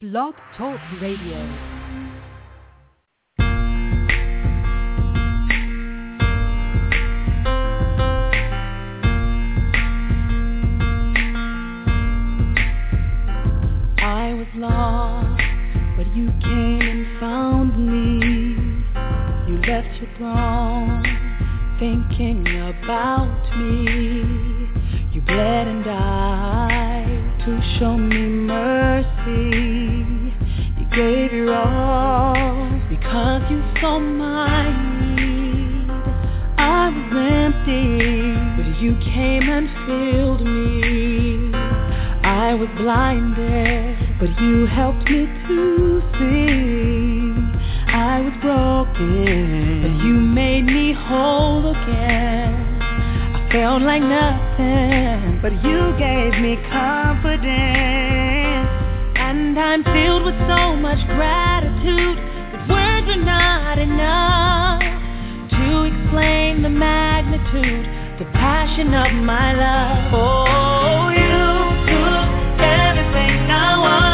Blog Talk Radio. Lost, but you came and found me. You left your throne, thinking about me. You bled and died to show me mercy. You gave your all because you saw my need. I was empty, but you came and filled me. I was blinded, but you helped me to see. I was broken, but you made me whole again. I felt like nothing, but you gave me confidence. And I'm filled with so much gratitude that words are not enough to explain the magnitude, the passion of my love. Oh, you took everything I want.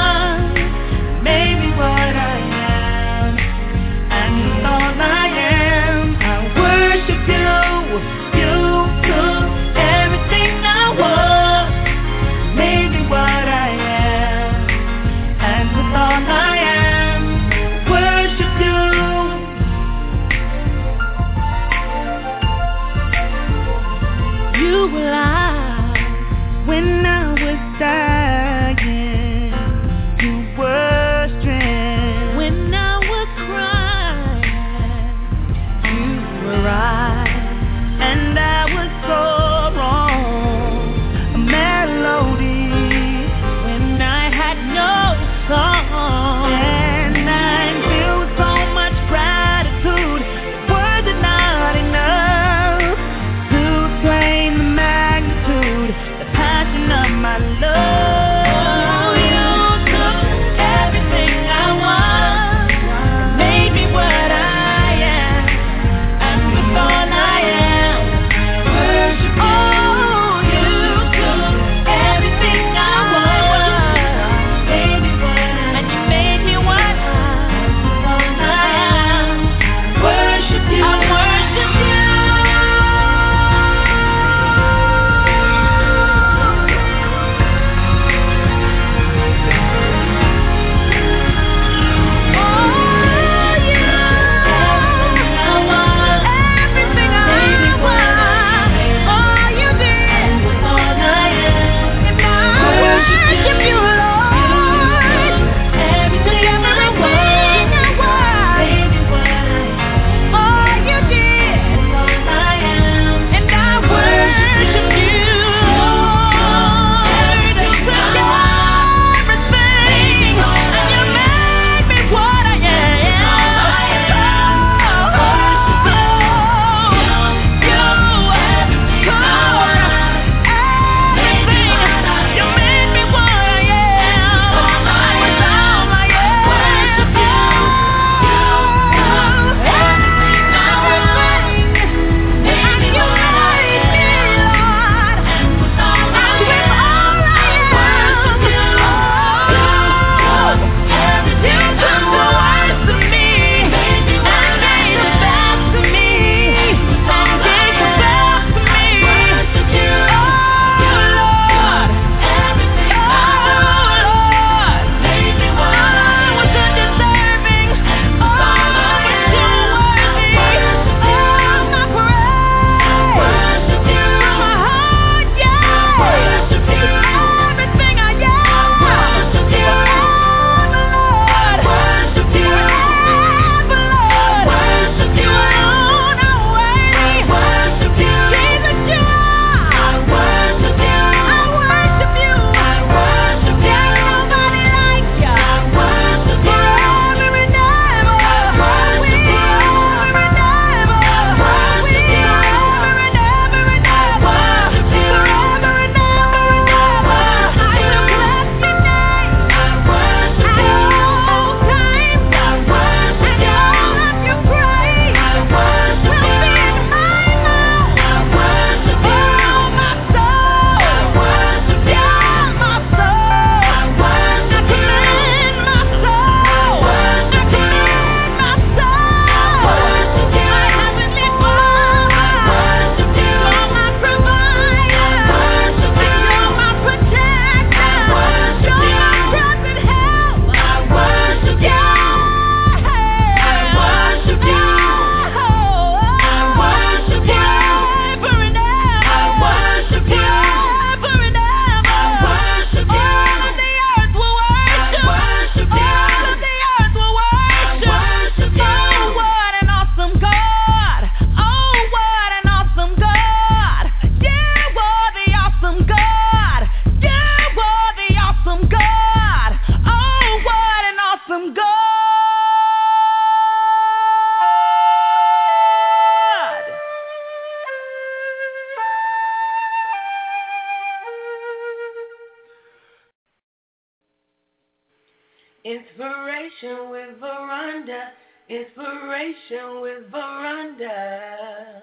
Inspiration with Veronda. Inspiration with Veronda.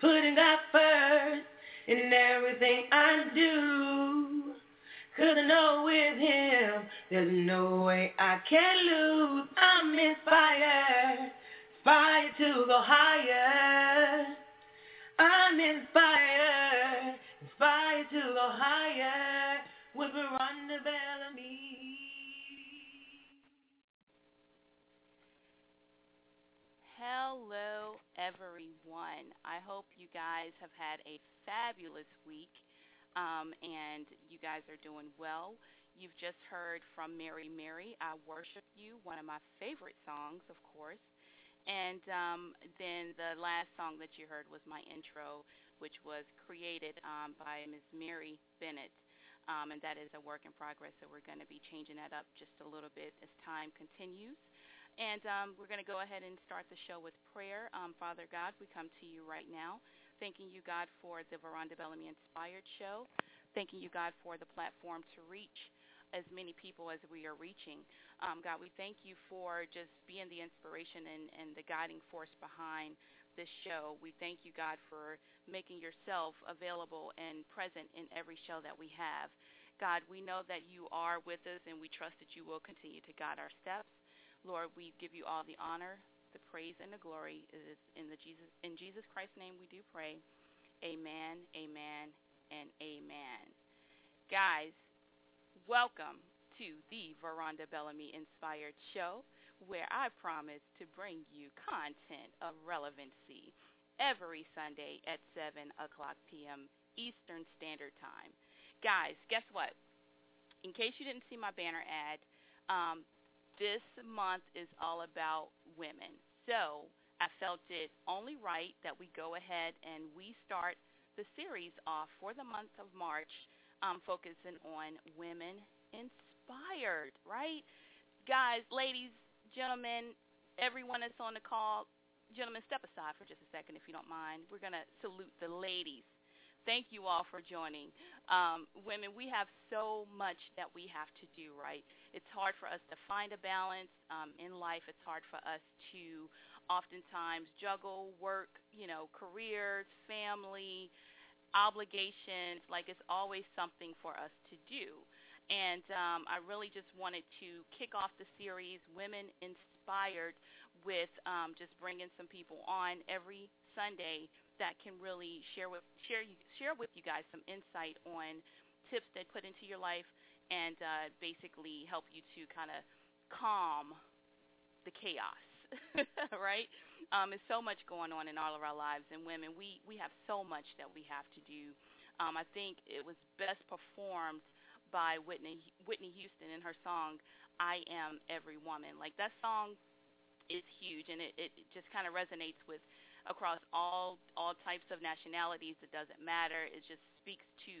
Putting God first in everything I do. 'Cause I know with him, there's no way I can lose. I'm inspired. Inspired to go higher. I'm inspired. Inspired to go higher. With Veronda Bellamy. Hello, everyone. I hope you guys have had a fabulous week, and you guys are doing well. You've just heard from Mary Mary, I Worship You, one of my favorite songs, of course. And then the last song that you heard was my intro, which was created by Ms. Mary Bennett, and that is a work in progress, so we're going to be changing that up just a little bit as time continues. And we're going to go ahead and start the show with prayer. Father God, we come to you right now, thanking you, God, for the Veronda Bellamy Inspired Show, thanking you, God, for the platform to reach as many people as we are reaching. God, we thank you for just being the inspiration and the guiding force behind this show. We thank you, God, for making yourself available and present in every show that we have. God, we know that you are with us, and we trust that you will continue to guide our steps. Lord, we give you all the honor, the praise, and the glory. It is in Jesus Christ's name we do pray. Amen, amen, and amen. Guys, welcome to the Veronda Bellamy Inspired Show, where I promise to bring you content of relevancy every Sunday at 7 o'clock p.m. Eastern Standard Time. Guys, guess what? In case you didn't see my banner ad, this month is all about women, so I felt it only right that we go ahead and we start the series off for the month of March, focusing on women inspired, right? Guys, ladies, gentlemen, everyone that's on the call, gentlemen, step aside for just a second if you don't mind. We're going to salute the ladies. Thank you all for joining. Women, we have so much that we have to do, right? It's hard for us to find a balance in life. It's hard for us to oftentimes juggle work, careers, family, obligations. Like, it's always something for us to do. And I really just wanted to kick off the series, Women Inspired, with just bringing some people on every Sunday that can really share with you guys some insight on tips they put into your life and basically help you to kind of calm the chaos, right? There's so much going on in all of our lives, and women, we have so much that we have to do. I think it was best performed by Whitney Houston in her song, I Am Every Woman. Like, that song is huge, and it just kind of resonates with across all types of nationalities. It doesn't matter. It just speaks to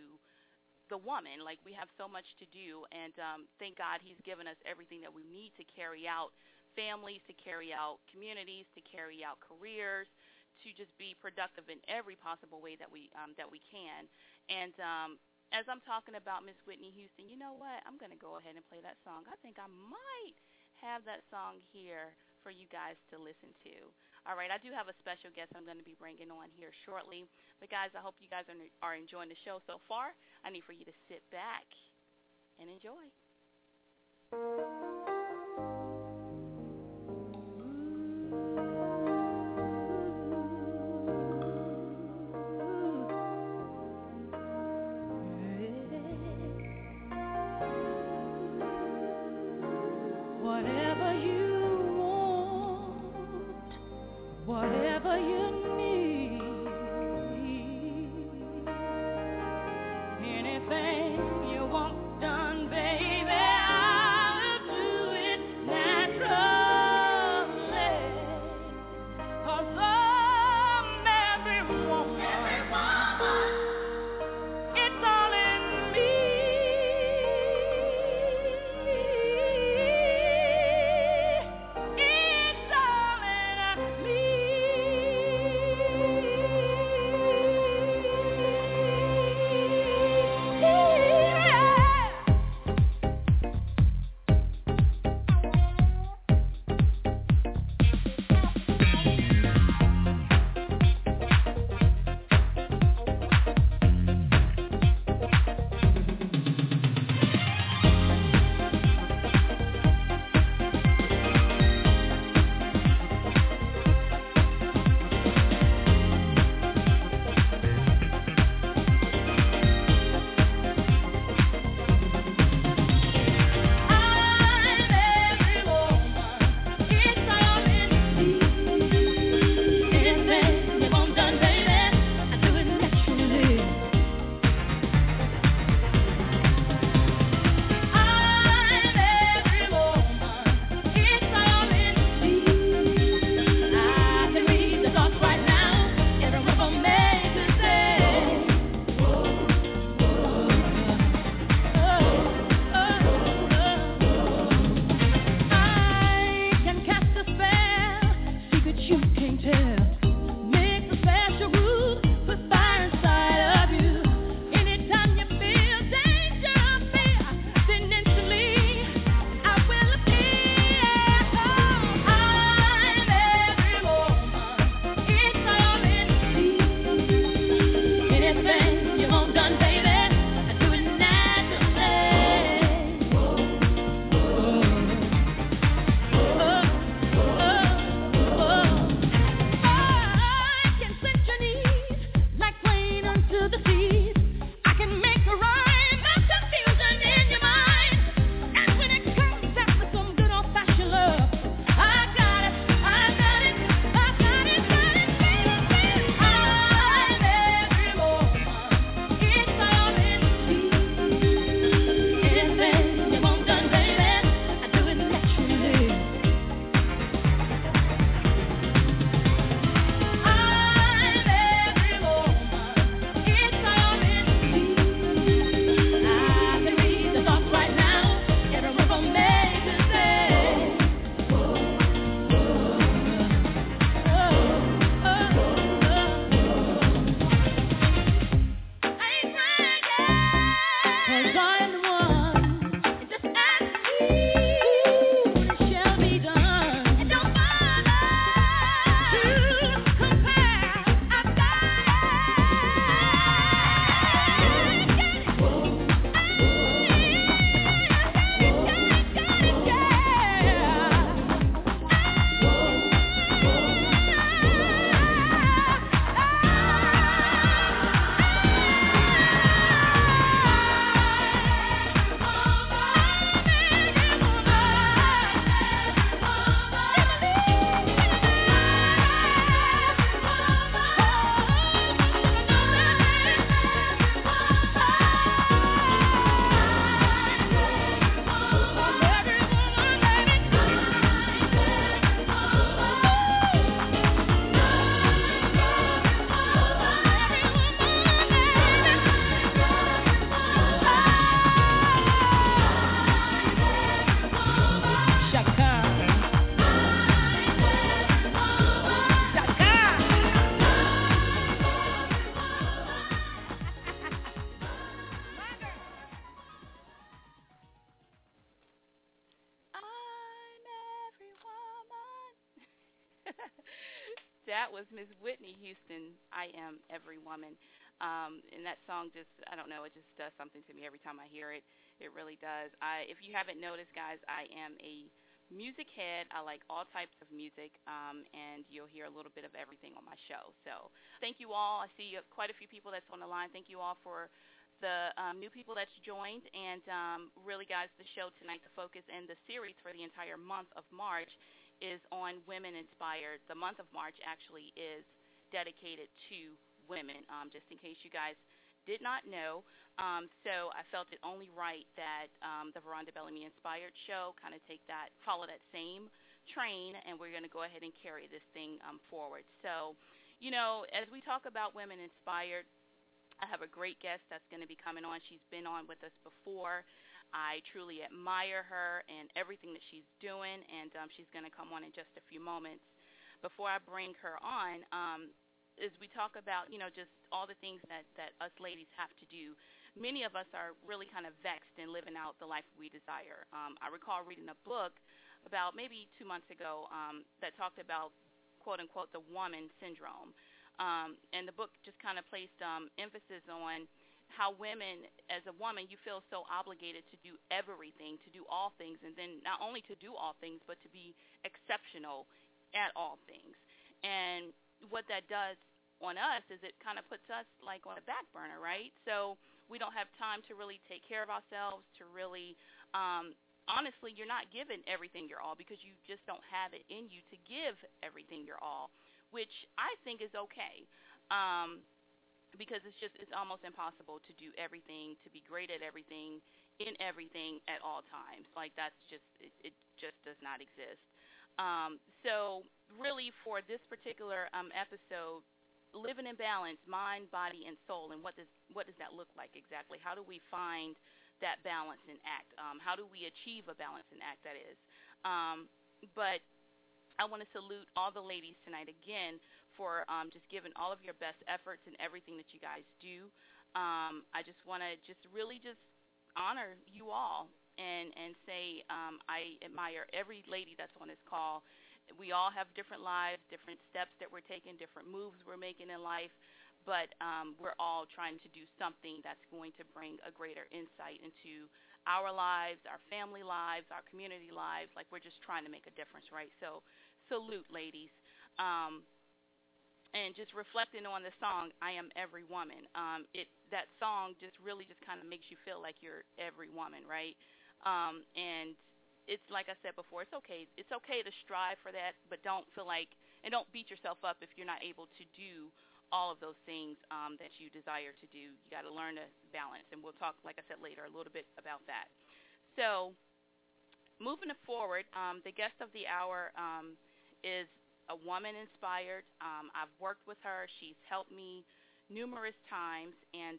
the woman. Like, we have so much to do, and thank God he's given us everything that we need to carry out families, to carry out communities, to carry out careers, to just be productive in every possible way that we can. And as I'm talking about Miss Whitney Houston, you know what? I'm going to go ahead and play that song. I think I might have that song here for you guys to listen to. All right, I do have a special guest I'm going to be bringing on here shortly. But, guys, I hope you guys are enjoying the show so far. I need for you to sit back and enjoy. Whatever you need, anything you want done, baby, I'll do. that was Ms. Whitney Houston's I Am Every Woman. And that song just, I don't know, it just does something to me every time I hear it. It really does. If you haven't noticed, guys, I am a music head. I like all types of music, and you'll hear a little bit of everything on my show. So thank you all. I see quite a few people that's on the line. Thank you all for the new people that's joined. And really, guys, the show tonight, the focus and the series for the entire month of March is on Women Inspired. The month of March actually is dedicated to women, just in case you guys did not know. So I felt it only right that the Veronda Bellamy Inspired Show kind of follow that same train, and we're going to go ahead and carry this thing forward. So, you know, as we talk about Women Inspired, I have a great guest that's going to be coming on. She's been on with us before. I truly admire her and everything that she's doing, and she's going to come on in just a few moments. Before I bring her on, as we talk about, you know, just all the things that us ladies have to do, many of us are really kind of vexed in living out the life we desire. I recall reading a book about maybe 2 months ago that talked about, quote, unquote, the woman syndrome. And the book just kind of placed emphasis on how women, as a woman, you feel so obligated to do everything, to do all things, and then not only to do all things, but to be exceptional at all things. And what that does on us is it kind of puts us like on a back burner, right? So we don't have time to really take care of ourselves, to really, honestly, you're not giving everything your all because you just don't have it in you to give everything your all, which I think is okay. Because it's almost impossible to do everything, to be great at everything, in everything at all times. Like that's just, it just does not exist. So really for this particular episode, living in balance, mind, body, and soul, and what does that look like exactly? How do we find that balance and act? How do we achieve a balance and act, that is? But I want to salute all the ladies tonight again for just giving all of your best efforts and everything that you guys do. I just want to really honor you all. And say I admire every lady that's on this call. We all have different lives, different steps that we're taking, different moves we're making in life, but we're all trying to do something that's going to bring a greater insight into our lives, our family lives, our community lives. Like we're just trying to make a difference, right? So salute, ladies. And just reflecting on the song, I Am Every Woman, that song just really just kind of makes you feel like you're every woman, right? And it's like I said before, it's okay. It's okay to strive for that, but don't feel like, and don't beat yourself up if you're not able to do all of those things that you desire to do. You got to learn to balance, and we'll talk, like I said, later a little bit about that. So moving forward, the guest of the hour is a woman inspired. I've worked with her. She's helped me numerous times, and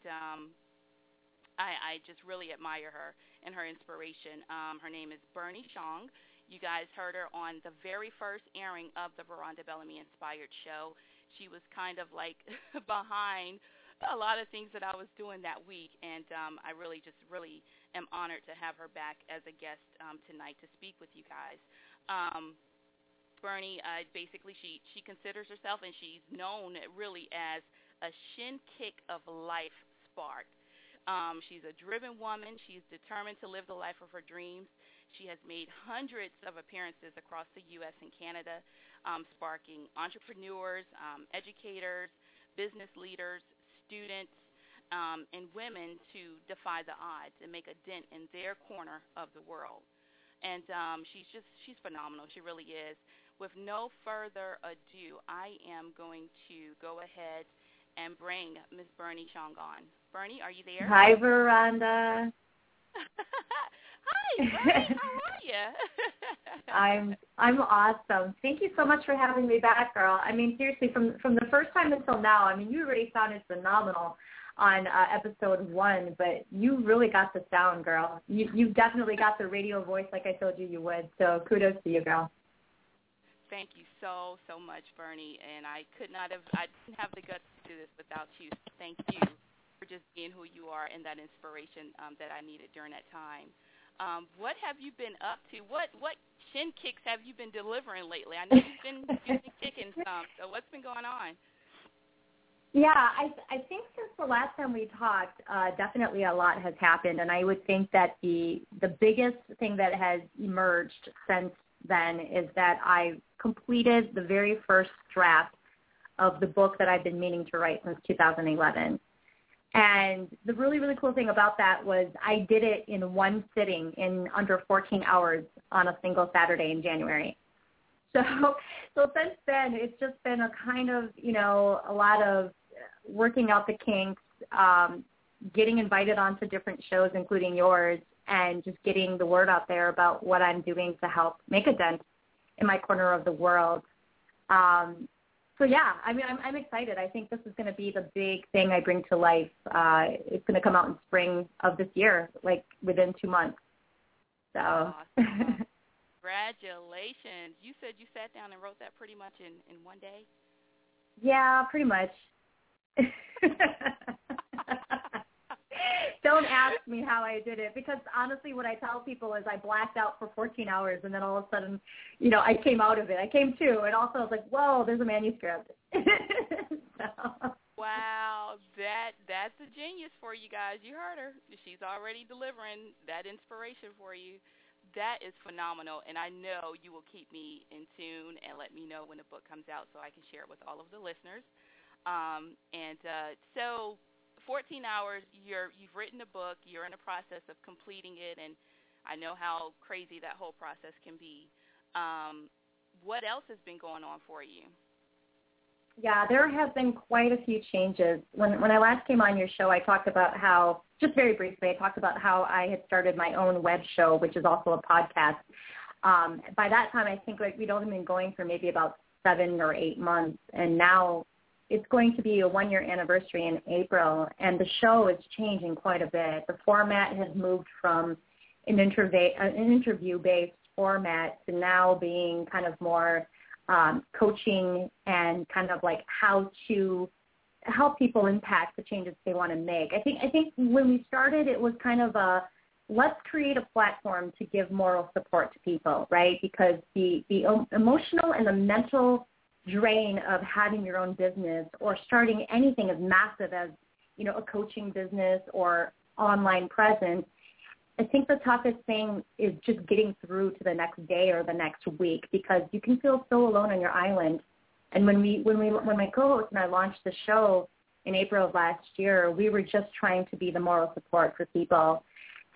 I just really admire her and her inspiration. Her name is Berni Xiong. You guys heard her on the very first airing of the Veronda Bellamy Inspired Show. She was kind of like behind a lot of things that I was doing that week, and I really really am honored to have her back as a guest tonight to speak with you guys. Berni, basically she considers herself, and she's known really as a shin kick of life spark. She's a driven woman. She's determined to live the life of her dreams. She has made hundreds of appearances across the U.S. and Canada, sparking entrepreneurs, educators, business leaders, students, and women to defy the odds and make a dent in their corner of the world. And she's phenomenal. She really is. With no further ado, I am going to go ahead and bring Ms. Berni Xiong on. Berni, are you there? Hi, Veronda. Hi, Berni. How are you? I'm awesome. Thank you so much for having me back, girl. I mean, seriously, from the first time until now, I mean, you already sounded phenomenal on episode 1, but you really got the sound, girl. You definitely got the radio voice like I told you would, so kudos to you, girl. Thank you so, so much, Berni, and I didn't have the guts to do this without you. Thank you for just being who you are and that inspiration that I needed during that time. What have you been up to? What shin kicks have you been delivering lately? I know you've been kicking some, so what's been going on? Yeah, I think since the last time we talked, definitely a lot has happened, and I would think that the biggest thing that has emerged since then is that I completed the very first draft of the book that I've been meaning to write since 2011. And the really, really cool thing about that was I did it in one sitting in under 14 hours on a single Saturday in January. So since then, it's just been a kind of, a lot of working out the kinks, getting invited onto different shows, including yours, and just getting the word out there about what I'm doing to help make a dent in my corner of the world. So yeah, I mean, I'm excited. I think this is going to be the big thing I bring to life. It's going to come out in spring of this year, like within 2 months. So. Awesome. Congratulations. You said you sat down and wrote that pretty much in one day? Yeah, pretty much. Don't ask me how I did it, because honestly what I tell people is I blacked out for 14 hours and then all of a sudden, I came out of it. I came to, and also I was like, whoa, there's a manuscript. So. Wow, that's a genius for you guys. You heard her. She's already delivering that inspiration for you. That is phenomenal, and I know you will keep me in tune and let me know when the book comes out so I can share it with all of the listeners. So 14 hours, you've written a book, you're in the process of completing it, and I know how crazy that whole process can be. What else has been going on for you? Yeah, there have been quite a few changes. When I last came on your show, I talked about how, just very briefly, I talked about how I had started my own web show, which is also a podcast. By that time, I think we'd only been going for maybe about 7 or 8 months, and now it's going to be a one-year anniversary in April, and the show is changing quite a bit. The format has moved from an interview-based format to now being kind of more coaching and kind of like how to help people impact the changes they want to make. I think when we started, it was kind of a let's create a platform to give moral support to people, right? Because the emotional and the mental drain of having your own business or starting anything as massive as, a coaching business or online presence, I think the toughest thing is just getting through to the next day or the next week, because you can feel so alone on your island. And when my co-host and I launched the show in April of last year, we were just trying to be the moral support for people.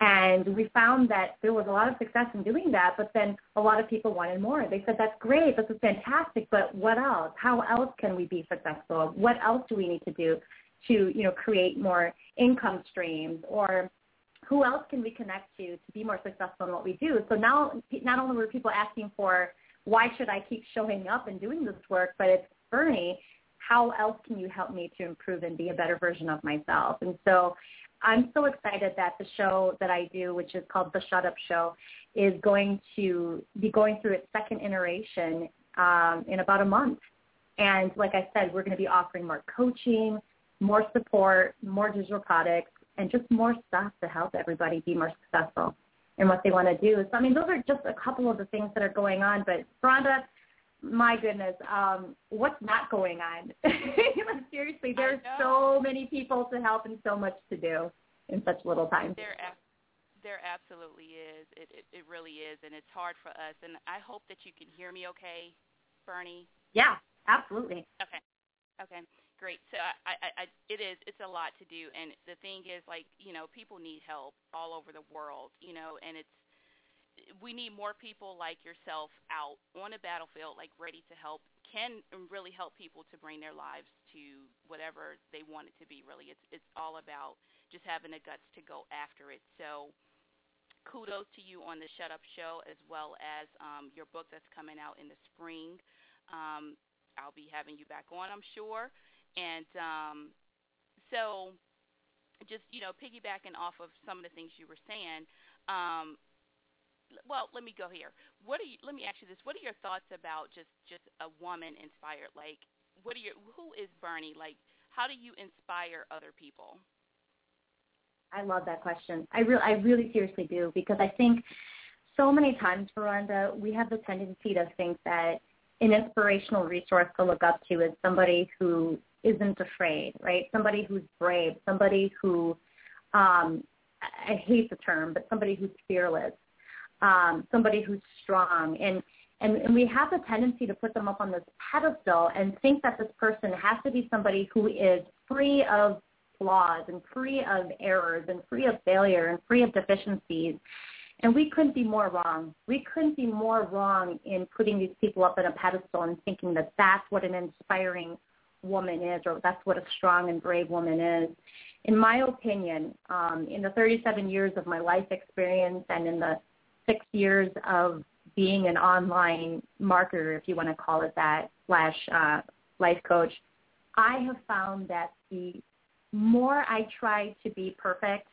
And we found that there was a lot of success in doing that, but then a lot of people wanted more. They said, that's great, this is fantastic, but what else? How else can we be successful? What else do we need to do to, create more income streams, or who else can we connect to be more successful in what we do? So now not only were people asking for, why should I keep showing up and doing this work, but it's, Berni, how else can you help me to improve and be a better version of myself? And so I'm so excited that the show that I do, which is called The Shut Up Show, is going to be going through its second iteration in about a month. And like I said, we're going to be offering more coaching, more support, more digital products, and just more stuff to help everybody be more successful in what they want to do. So, I mean, those are just a couple of the things that are going on. But, Veronda, my goodness, what's not going on? Seriously, there's so many people to help and so much to do in such little time. There absolutely is. It really is, and it's hard for us. And I hope that you can hear me okay, Berni. Yeah, absolutely. Okay. Great. So it's a lot to do, and the thing is, people need help all over the world, and we need more people like yourself out on a battlefield, ready to help, can really help people to bring their lives to whatever they want it to be. Really, it's all about just having the guts to go after it. So, kudos to you on the Shut Up Show, as well as your book that's coming out in the spring. I'll be having you back on, I'm sure. And so just, piggybacking off of some of the things you were saying, let me go here. Let me ask you this. What are your thoughts about just a woman inspired? Who is Berni? How do you inspire other people? I love that question. I really seriously do, because I think so many times, Veronda, we have the tendency to think that an inspirational resource to look up to is somebody who isn't afraid, right? Somebody who's brave, somebody who, I hate the term, but somebody who's fearless, somebody who's strong. And we have a tendency to put them up on this pedestal and think that this person has to be somebody who is free of flaws and free of errors and free of failure and free of deficiencies. And we couldn't be more wrong. We couldn't be more wrong in putting these people up on a pedestal and thinking that that's what an inspiring woman is, or that's what a strong and brave woman is. In my opinion, in the 37 years of my life experience and in the 6 years of being an online marketer, if you want to call it that, / life coach, I have found that the more I try to be perfect,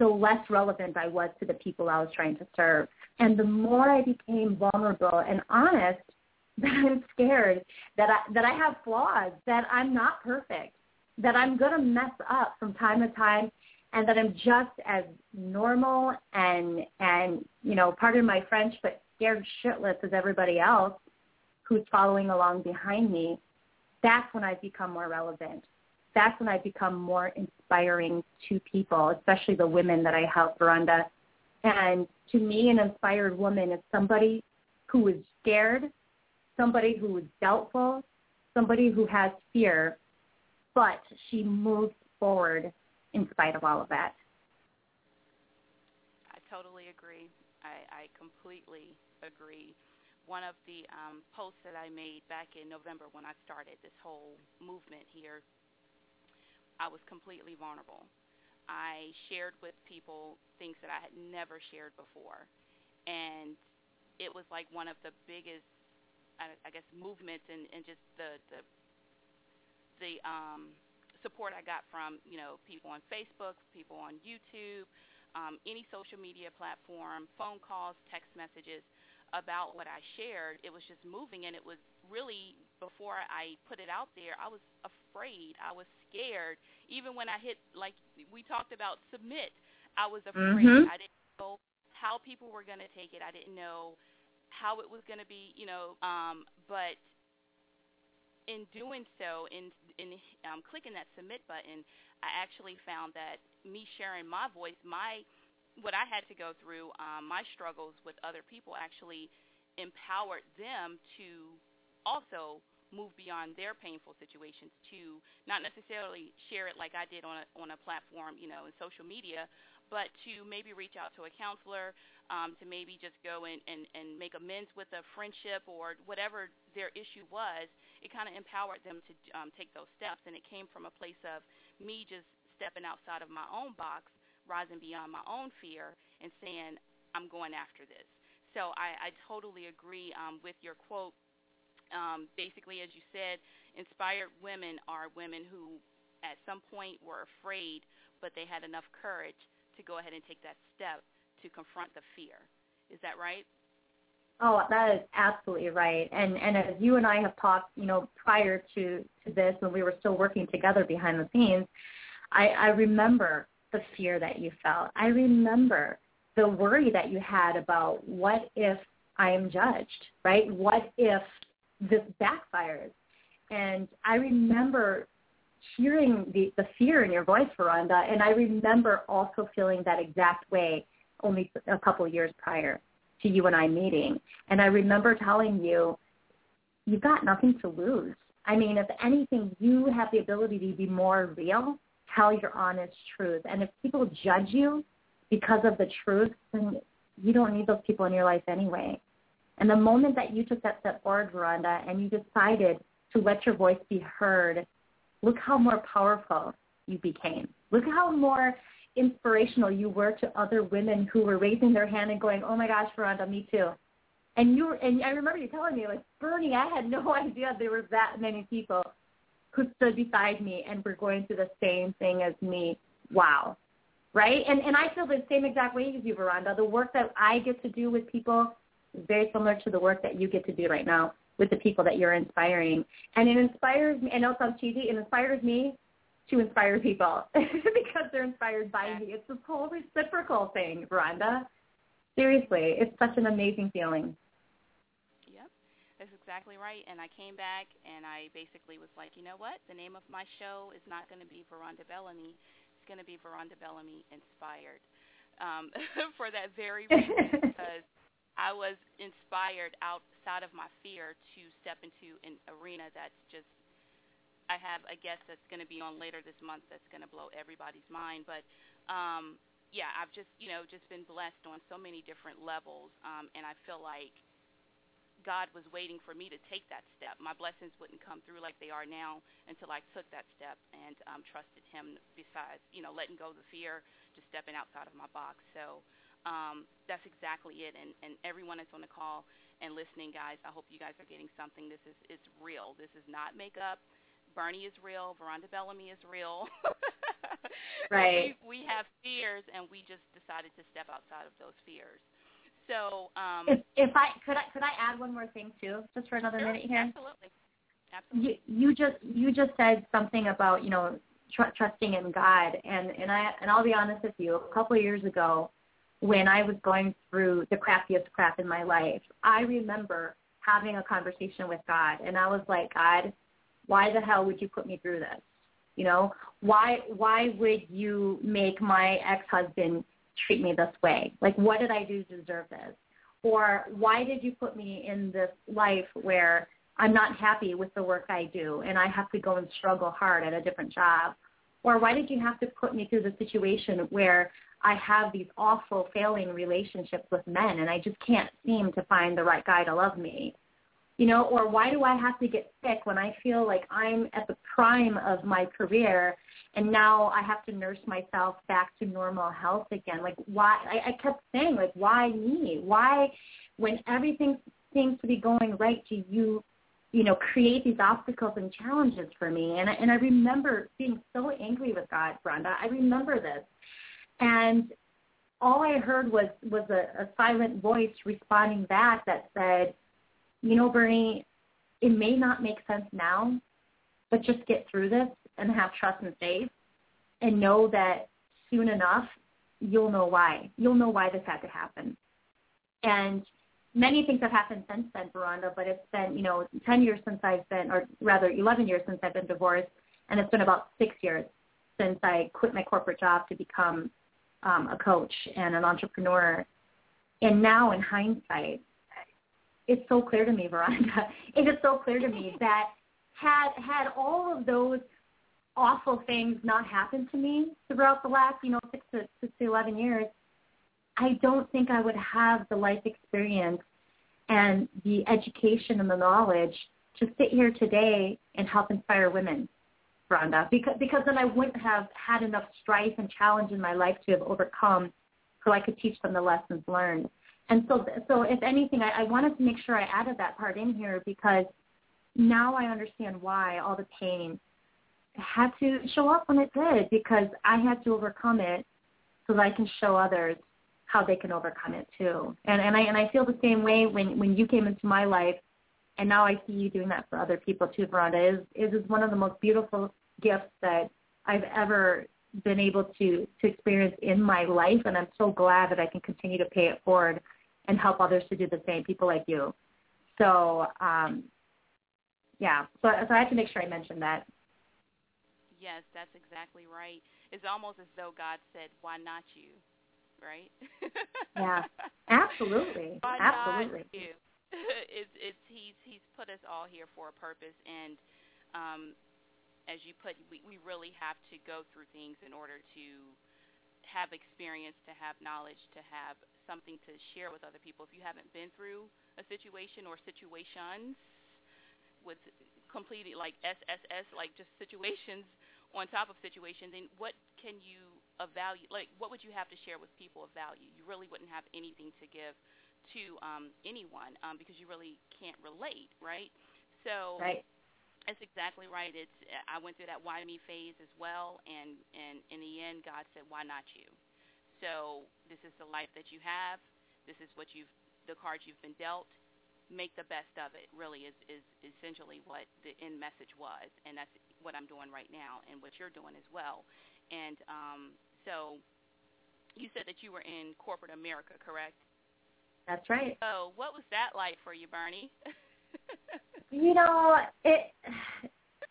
the less relevant I was to the people I was trying to serve. And the more I became vulnerable and honest that I'm scared, that I have flaws, that I'm not perfect, that I'm going to mess up from time to time, and that I'm just as normal and you know, pardon my French, but scared shitless as everybody else who's following along behind me, that's when I've become more relevant. That's when I become more inspiring to people, especially the women that I help, Veronda. And to me, an inspired woman is somebody who is scared, somebody who is doubtful, somebody who has fear, but she moves forward in spite of all of that. I totally agree. I completely agree. One of the posts that I made back in November when I started this whole movement here, I was completely vulnerable. I shared with people things that I had never shared before. And it was like one of the biggest, I guess, movements and just the support I got from, you know, people on Facebook, people on YouTube, any social media platform, phone calls, text messages about what I shared. It was just moving, and it was really, before I put it out there, I was afraid. I was scared. Even when I hit, like we talked about, submit, I was afraid. Mm-hmm. I didn't know how people were going to take it. I didn't know how it was going to be, you know. But in doing so, in clicking that submit button, I actually found that me sharing my voice, what I had to go through, my struggles with other people, actually empowered them to also move beyond their painful situations, to not necessarily share it like I did on a platform, you know, in social media, but to maybe reach out to a counselor, to maybe just go and make amends with a friendship or whatever their issue was. It kind of empowered them to take those steps, and it came from a place of me just stepping outside of my own box, rising beyond my own fear, and saying, I'm going after this. So I totally agree with your quote. Basically, as you said, inspired women are women who at some point were afraid, but they had enough courage to go ahead and take that step to confront the fear. Is that right? Oh, that is absolutely right. And as you and I have talked, you know, prior to this, when we were still working together behind the scenes, I remember the fear that you felt. I remember the worry that you had about, what if I am judged, right? What if this backfires? And I remember hearing the fear in your voice, Veronda, and I remember also feeling that exact way only a couple of years prior to you and I meeting. And I remember telling you, you've got nothing to lose. I mean, if anything, you have the ability to be more real, tell your honest truth. And if people judge you because of the truth, then you don't need those people in your life anyway. And the moment that you took that step forward, Veronda, and you decided to let your voice be heard, look how more powerful you became. Look how more inspirational you were to other women who were raising their hand and going, oh my gosh, Veronda, me too. And I remember you telling me, like, Berni, I had no idea there were that many people who stood beside me and were going through the same thing as me. Wow. Right? And I feel the same exact way as you, Veronda. The work that I get to do with people is very similar to the work that you get to do right now with the people that you're inspiring. And it inspires me, I know it sounds cheesy, it inspires me to inspire people because they're inspired by me. It's this whole reciprocal thing, Veronda. Seriously, it's such an amazing feeling. Yep, that's exactly right. And I came back and I basically was like, you know what? The name of my show is not going to be Veronda Bellamy. It's going to be Veronda Bellamy Inspired for that very reason, because I was inspired outside of my fear to step into an arena that's just, I have a guest that's going to be on later this month that's going to blow everybody's mind. But, yeah, I've just, you know, just been blessed on so many different levels, and I feel like God was waiting for me to take that step. My blessings wouldn't come through like they are now until I took that step and trusted him, besides, you know, letting go of the fear, just stepping outside of my box. So that's exactly it, and everyone that's on the call and listening, guys, I hope you guys are getting something. This is, it's real. This is not makeup. Berni is real. Veronda Bellamy is real. Right. We have fears, and we just decided to step outside of those fears. So, if I could add one more thing too, just for another minute here. Absolutely. Absolutely. You just said something about, you know, trusting in God, and I'll be honest with you. A couple of years ago, when I was going through the crappiest crap in my life, I remember having a conversation with God, and I was like, God, why the hell would you put me through this? You know, why would you make my ex-husband treat me this way? Like, what did I do to deserve this? Or why did you put me in this life where I'm not happy with the work I do and I have to go and struggle hard at a different job? Or why did you have to put me through the situation where I have these awful failing relationships with men and I just can't seem to find the right guy to love me? You know, or why do I have to get sick when I feel like I'm at the prime of my career and now I have to nurse myself back to normal health again? Like, why? I kept saying, like, why me? Why, when everything seems to be going right, do you, you know, create these obstacles and challenges for me? And I remember being so angry with God, Veronda. I remember this. And all I heard was a silent voice responding back that said, you know, Berni, it may not make sense now, but just get through this and have trust and faith and know that soon enough you'll know why. You'll know why this had to happen. And many things have happened since then, Veronda, but it's been, you know, 11 years since I've been divorced, and it's been about 6 years since I quit my corporate job to become a coach and an entrepreneur. And now in hindsight, it's so clear to me, Veronda. It is so clear to me that had all of those awful things not happened to me throughout the last, you know, 6 to 11 years, I don't think I would have the life experience and the education and the knowledge to sit here today and help inspire women, Veronda, because then I wouldn't have had enough strife and challenge in my life to have overcome so I could teach them the lessons learned. And so if anything, I wanted to make sure I added that part in here because now I understand why all the pain had to show up when it did, because I had to overcome it so that I can show others how they can overcome it too. And I feel the same way when you came into my life, and now I see you doing that for other people too, Veronda. Is one of the most beautiful gifts that I've ever been able to experience in my life, and I'm so glad that I can continue to pay it forward and help others to do the same, people like you. So, yeah, so I have to make sure I mention that. Yes, that's exactly right. It's almost as though God said, why not you, right? Yeah, absolutely. Why absolutely. Not you? He's put us all here for a purpose, and as you put, we really have to go through things in order to have experience, to have knowledge, to have something to share with other people. If you haven't been through a situation or situations with completely like SSS, like just situations on top of situations, then what can you evaluate? Like, what would you have to share with people of value? You really wouldn't have anything to give to anyone because you really can't relate, right? So. Right. That's exactly right. I went through that why me phase as well, and in the end, God said, why not you? So this is the life that you have. This is what the cards you've been dealt. Make the best of it really is essentially what the end message was, and that's what I'm doing right now and what you're doing as well. And so you said that you were in corporate America, correct? That's right. So what was that like for you, Berni? You know,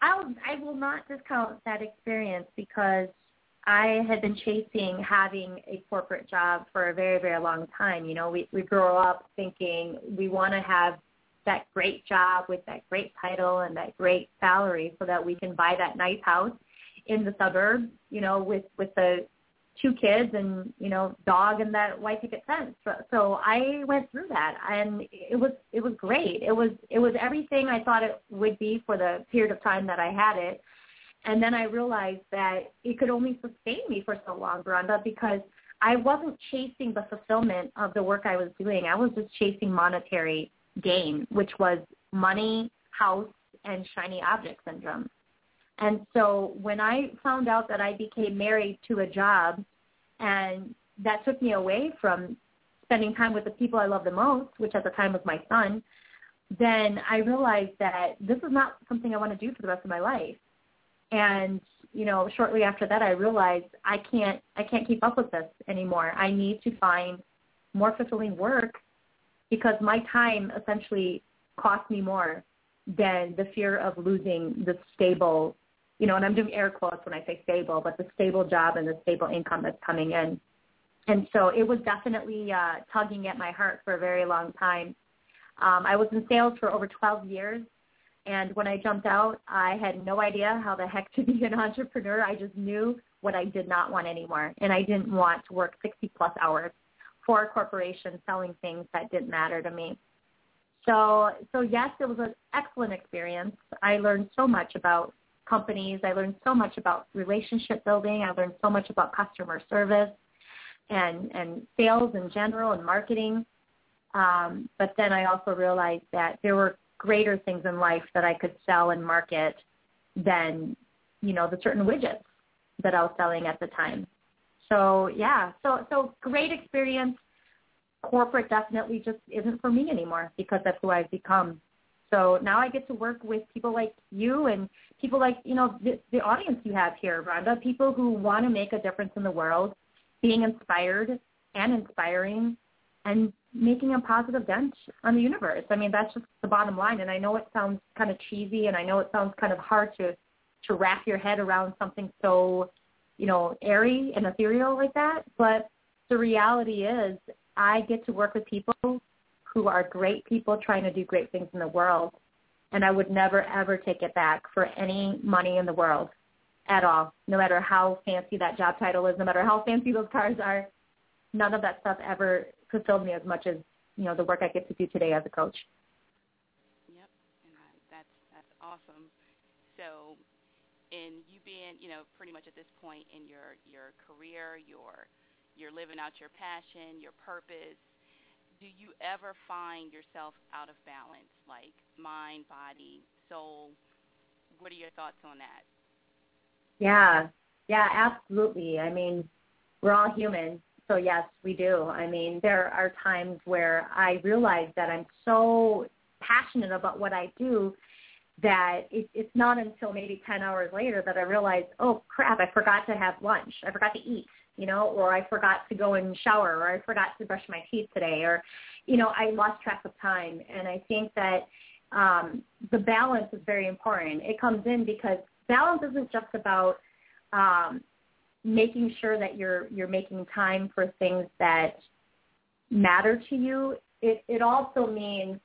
I will not discount that experience because I had been chasing having a corporate job for a very, very long time. You know, we grow up thinking we want to have that great job with that great title and that great salary so that we can buy that nice house in the suburbs, you know, with the two kids and, you know, dog and that white picket fence. So I went through that, and it was great. It was everything I thought it would be for the period of time that I had it. And then I realized that it could only sustain me for so long, Veronda, because I wasn't chasing the fulfillment of the work I was doing. I was just chasing monetary gain, which was money, house, and shiny object syndrome. And so when I found out that I became married to a job, and that took me away from spending time with the people I love the most, which at the time was my son, then I realized that this is not something I want to do for the rest of my life. And, you know, shortly after that, I realized I can't keep up with this anymore. I need to find more fulfilling work because my time essentially cost me more than the fear of losing the stable, you know, and I'm doing air quotes when I say stable, but the stable job and the stable income that's coming in. And so it was definitely tugging at my heart for a very long time. I was in sales for over 12 years. And when I jumped out, I had no idea how the heck to be an entrepreneur. I just knew what I did not want anymore. And I didn't want to work 60-plus hours for a corporation selling things that didn't matter to me. So yes, it was an excellent experience. I learned so much about companies. I learned so much about relationship building. I learned so much about customer service and sales in general and marketing. But then I also realized that there were greater things in life that I could sell and market than, you know, the certain widgets that I was selling at the time. So, yeah, so great experience. Corporate definitely just isn't for me anymore because that's who I've become. So now I get to work with people like you and people like, you know, the audience you have here, Veronda, people who want to make a difference in the world, being inspired and inspiring and making a positive dent on the universe. I mean, that's just the bottom line. And I know it sounds kind of cheesy, and I know it sounds kind of hard to wrap your head around something so, you know, airy and ethereal like that. But the reality is I get to work with people who are great people trying to do great things in the world. And I would never, ever take it back for any money in the world at all, no matter how fancy that job title is, no matter how fancy those cars are. None of that stuff ever fulfilled me as much as, you know, the work I get to do today as a coach. Yep, and that's awesome. So, in you being, you know, pretty much at this point in your career, you're living out your passion, your purpose. Do you ever find yourself out of balance, like mind, body, soul? What are your thoughts on that? Yeah, absolutely. I mean, we're all human. So, yes, we do. I mean, there are times where I realize that I'm so passionate about what I do that it's not until maybe 10 hours later that I realize, oh, crap, I forgot to have lunch. I forgot to eat, you know, or I forgot to go and shower, or I forgot to brush my teeth today, or, you know, I lost track of time. And I think that the balance is very important. It comes in because balance isn't just about making sure that you're making time for things that matter to you. It also means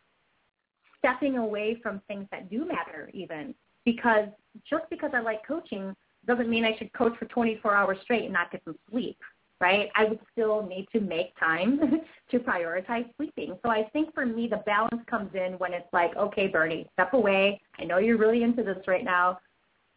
stepping away from things that do matter even, because just because I like coaching doesn't mean I should coach for 24 hours straight and not get some sleep, right? I would still need to make time to prioritize sleeping. So I think for me, the balance comes in when it's like, okay, Berni, step away. I know you're really into this right now,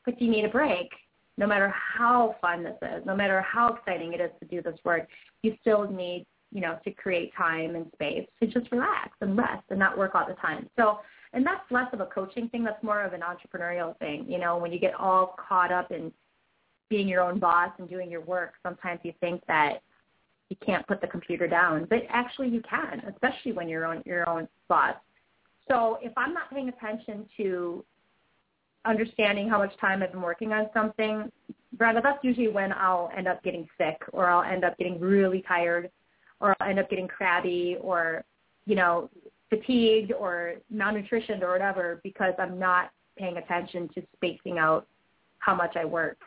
but you need a break. No matter how fun this is, no matter how exciting it is to do this work, you still need, you know, to create time and space to just relax and rest and not work all the time. So, and that's less of a coaching thing. That's more of an entrepreneurial thing. You know, when you get all caught up in being your own boss and doing your work, sometimes you think that you can't put the computer down, but actually you can, especially when you're your own boss. So if I'm not paying attention to understanding how much time I've been working on something, Veronda, that's usually when I'll end up getting sick, or I'll end up getting really tired, or I'll end up getting crabby, or you know, fatigued or malnutritioned or whatever because I'm not paying attention to spacing out how much I work.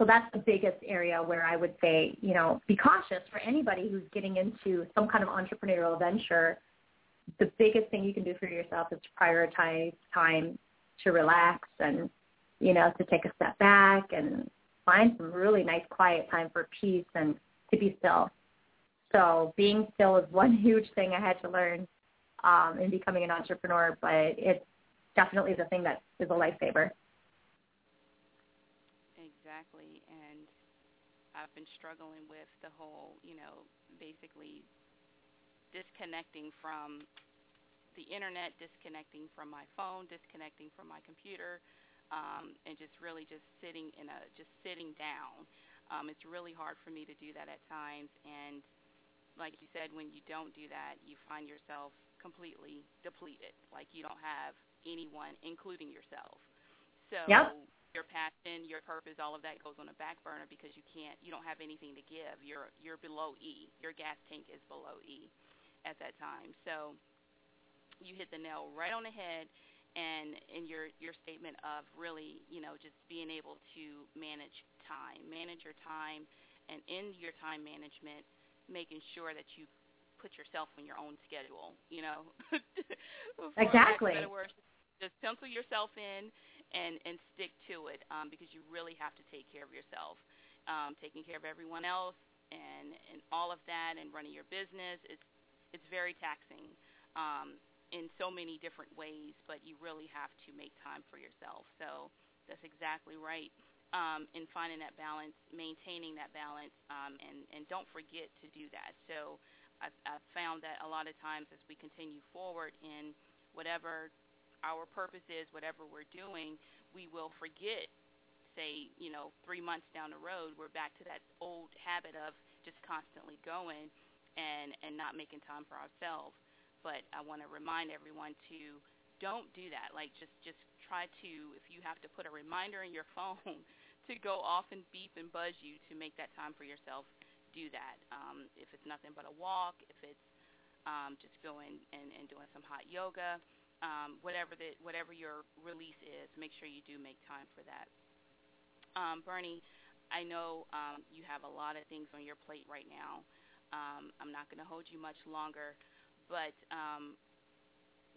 So that's the biggest area where I would say, you know, be cautious for anybody who's getting into some kind of entrepreneurial venture. The biggest thing you can do for yourself is to prioritize time to relax and, you know, to take a step back and find some really nice quiet time for peace and to be still. So being still is one huge thing I had to learn in becoming an entrepreneur, but it's definitely the thing that is a lifesaver. Exactly, and I've been struggling with the whole, you know, basically disconnecting from the internet, disconnecting from my phone, disconnecting from my computer, and just really just sitting down. It's really hard for me to do that at times, and like you said, when you don't do that, you find yourself completely depleted. Like you don't have anyone, including yourself. So yep. Your passion, your purpose, all of that goes on a back burner because you don't have anything to give. You're below E. Your gas tank is below E at that time. So you hit the nail right on the head, and in your statement of really, you know, just being able to manage your time, and in your time management, making sure that you put yourself on your own schedule, you know. Exactly. Just pencil yourself in and stick to it because you really have to take care of yourself. Taking care of everyone else and all of that and running your business, it's very taxing. In so many different ways, but you really have to make time for yourself. So that's exactly right. And finding that balance, maintaining that balance, and don't forget to do that. So I've found that a lot of times as we continue forward in whatever our purpose is, whatever we're doing, we will forget, say, you know, 3 months down the road, we're back to that old habit of just constantly going and not making time for ourselves. But I want to remind everyone to don't do that. Like, just try to, if you have to put a reminder in your phone to go off and beep and buzz you to make that time for yourself, do that. If it's nothing but a walk, if it's just going and doing some hot yoga, whatever your release is, make sure you do make time for that. Berni, I know you have a lot of things on your plate right now. I'm not going to hold you much longer. But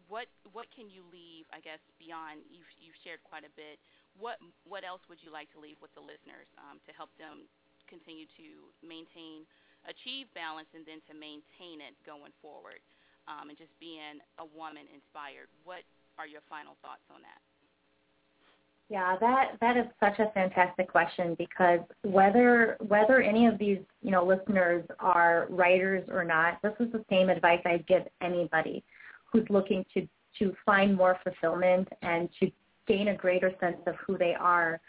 what can you leave, I guess, beyond, you've shared quite a bit. What else would you like to leave with the listeners to help them continue to achieve balance and then to maintain it going forward and just being a woman inspired? What are your final thoughts on that? Yeah, that is such a fantastic question because whether any of these, you know, listeners are writers or not, this is the same advice I'd give anybody who's looking to find more fulfillment and to gain a greater sense of who they are.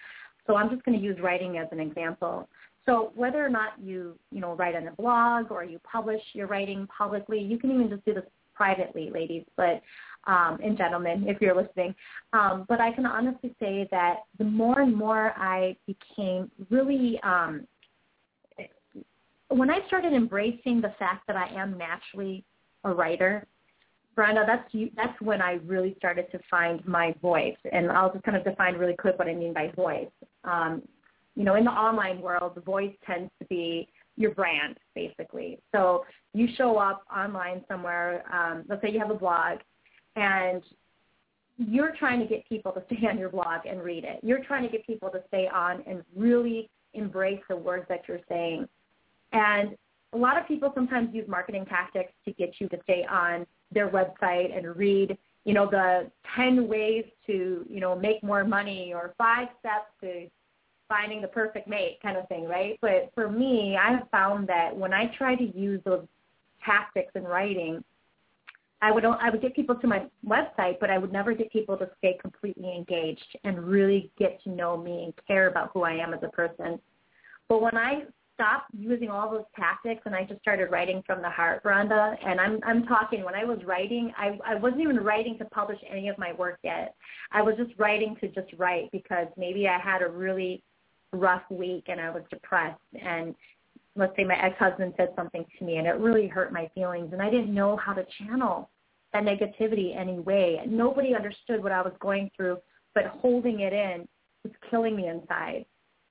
So I'm just going to use writing as an example. So whether or not you write on a blog or you publish your writing publicly, you can even just do this privately, ladies, but and gentlemen, if you're listening. But I can honestly say that the more and more I became really, when I started embracing the fact that I am naturally a writer, Veronda, that's when I really started to find my voice. And I'll just kind of define really quick what I mean by voice. You know, in the online world, the voice tends to be your brand, basically. So you show up online somewhere, let's say you have a blog, and you're trying to get people to stay on your blog and read it. You're trying to get people to stay on and really embrace the words that you're saying. And a lot of people sometimes use marketing tactics to get you to stay on their website and read, you know, the 10 ways to, you know, make more money or 5 steps to finding the perfect mate kind of thing, right? But for me, I have found that when I try to use those tactics in writing, I would get people to my website, but I would never get people to stay completely engaged and really get to know me and care about who I am as a person. But when I stopped using all those tactics and I just started writing from the heart, Veronda, and I'm talking, when I was writing, I wasn't even writing to publish any of my work yet. I was just writing to just write because maybe I had a really rough week and I was depressed, and let's say my ex-husband said something to me and it really hurt my feelings, and I didn't know how to channel that negativity any way. Nobody understood what I was going through, but holding it in was killing me inside.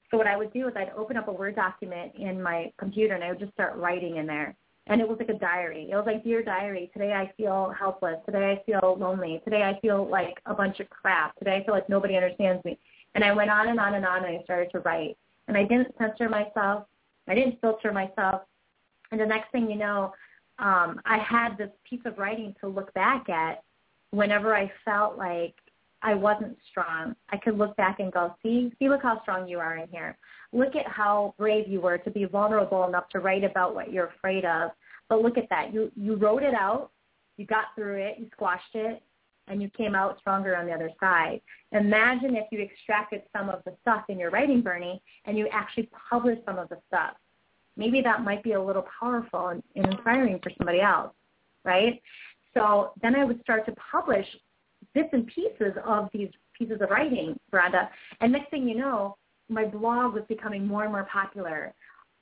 So what I would do is I'd open up a Word document in my computer and I would just start writing in there. And it was like a diary. It was like, dear diary, today I feel helpless. Today I feel lonely. Today I feel like a bunch of crap. Today I feel like nobody understands me. And I went on and on and on, and I started to write. And I didn't censor myself. I didn't filter myself. And the next thing you know, I had this piece of writing to look back at whenever I felt like I wasn't strong. I could look back and go, see, look how strong you are in here. Look at how brave you were to be vulnerable enough to write about what you're afraid of. But look at that. You wrote it out. You got through it. You squashed it. And you came out stronger on the other side. Imagine if you extracted some of the stuff in your writing, Berni, and you actually published some of the stuff. Maybe that might be a little powerful and inspiring for somebody else, right? So then I would start to publish bits and pieces of these pieces of writing, Veronda. And next thing you know, my blog was becoming more and more popular.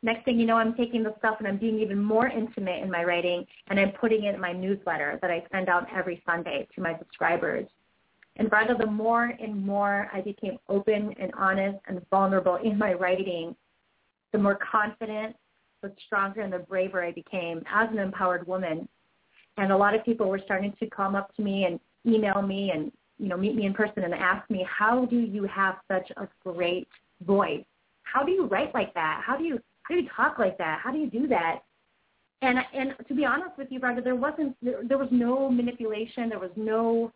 Next thing you know, I'm taking the stuff and I'm being even more intimate in my writing, and I'm putting it in my newsletter that I send out every Sunday to my subscribers. And Veronda, the more and more I became open and honest and vulnerable in my writing, the more confident, the stronger, and the braver I became as an empowered woman. And a lot of people were starting to come up to me and email me and, you know, meet me in person and ask me, how do you have such a great voice? How do you write like that? How do you talk like that? How do you do that? And to be honest with you, Veronda, there was no manipulation. There was no,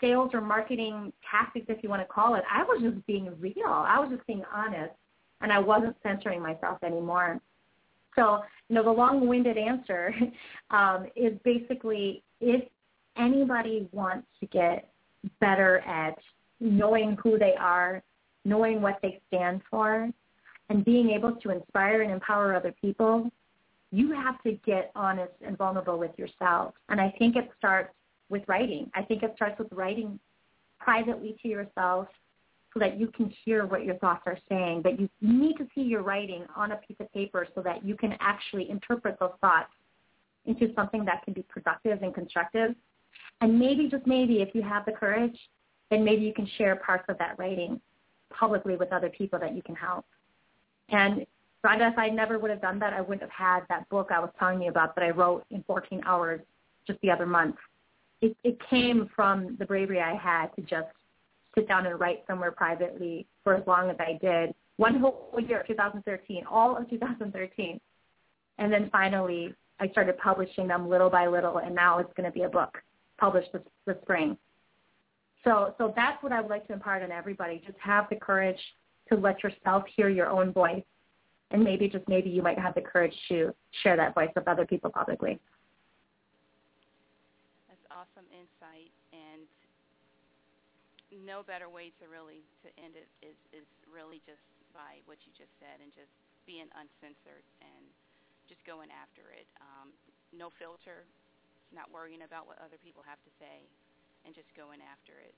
sales or marketing tactics, if you want to call it. I was just being real. I was just being honest, and I wasn't censoring myself anymore. So, the long-winded answer is basically, if anybody wants to get better at knowing who they are, knowing what they stand for, and being able to inspire and empower other people, you have to get honest and vulnerable with yourself. And I think it starts with writing. I think it starts with writing privately to yourself so that you can hear what your thoughts are saying. But you need to see your writing on a piece of paper so that you can actually interpret those thoughts into something that can be productive and constructive. And maybe, just maybe, if you have the courage, then maybe you can share parts of that writing publicly with other people that you can help. And Veronda, if I never would have done that, I wouldn't have had that book I was telling you about that I wrote in 14 hours just the other month. It came from the bravery I had to just sit down and write somewhere privately for as long as I did. One whole year of 2013, all of 2013. And then finally, I started publishing them little by little, and now it's going to be a book published this spring. So that's what I would like to impart on everybody. Just have the courage to let yourself hear your own voice, and maybe, just maybe, you might have the courage to share that voice with other people publicly. That's awesome insight, and no better way to end it is really just by what you just said, and just being uncensored and just going after it. No filter, not worrying about what other people have to say, and just going after it.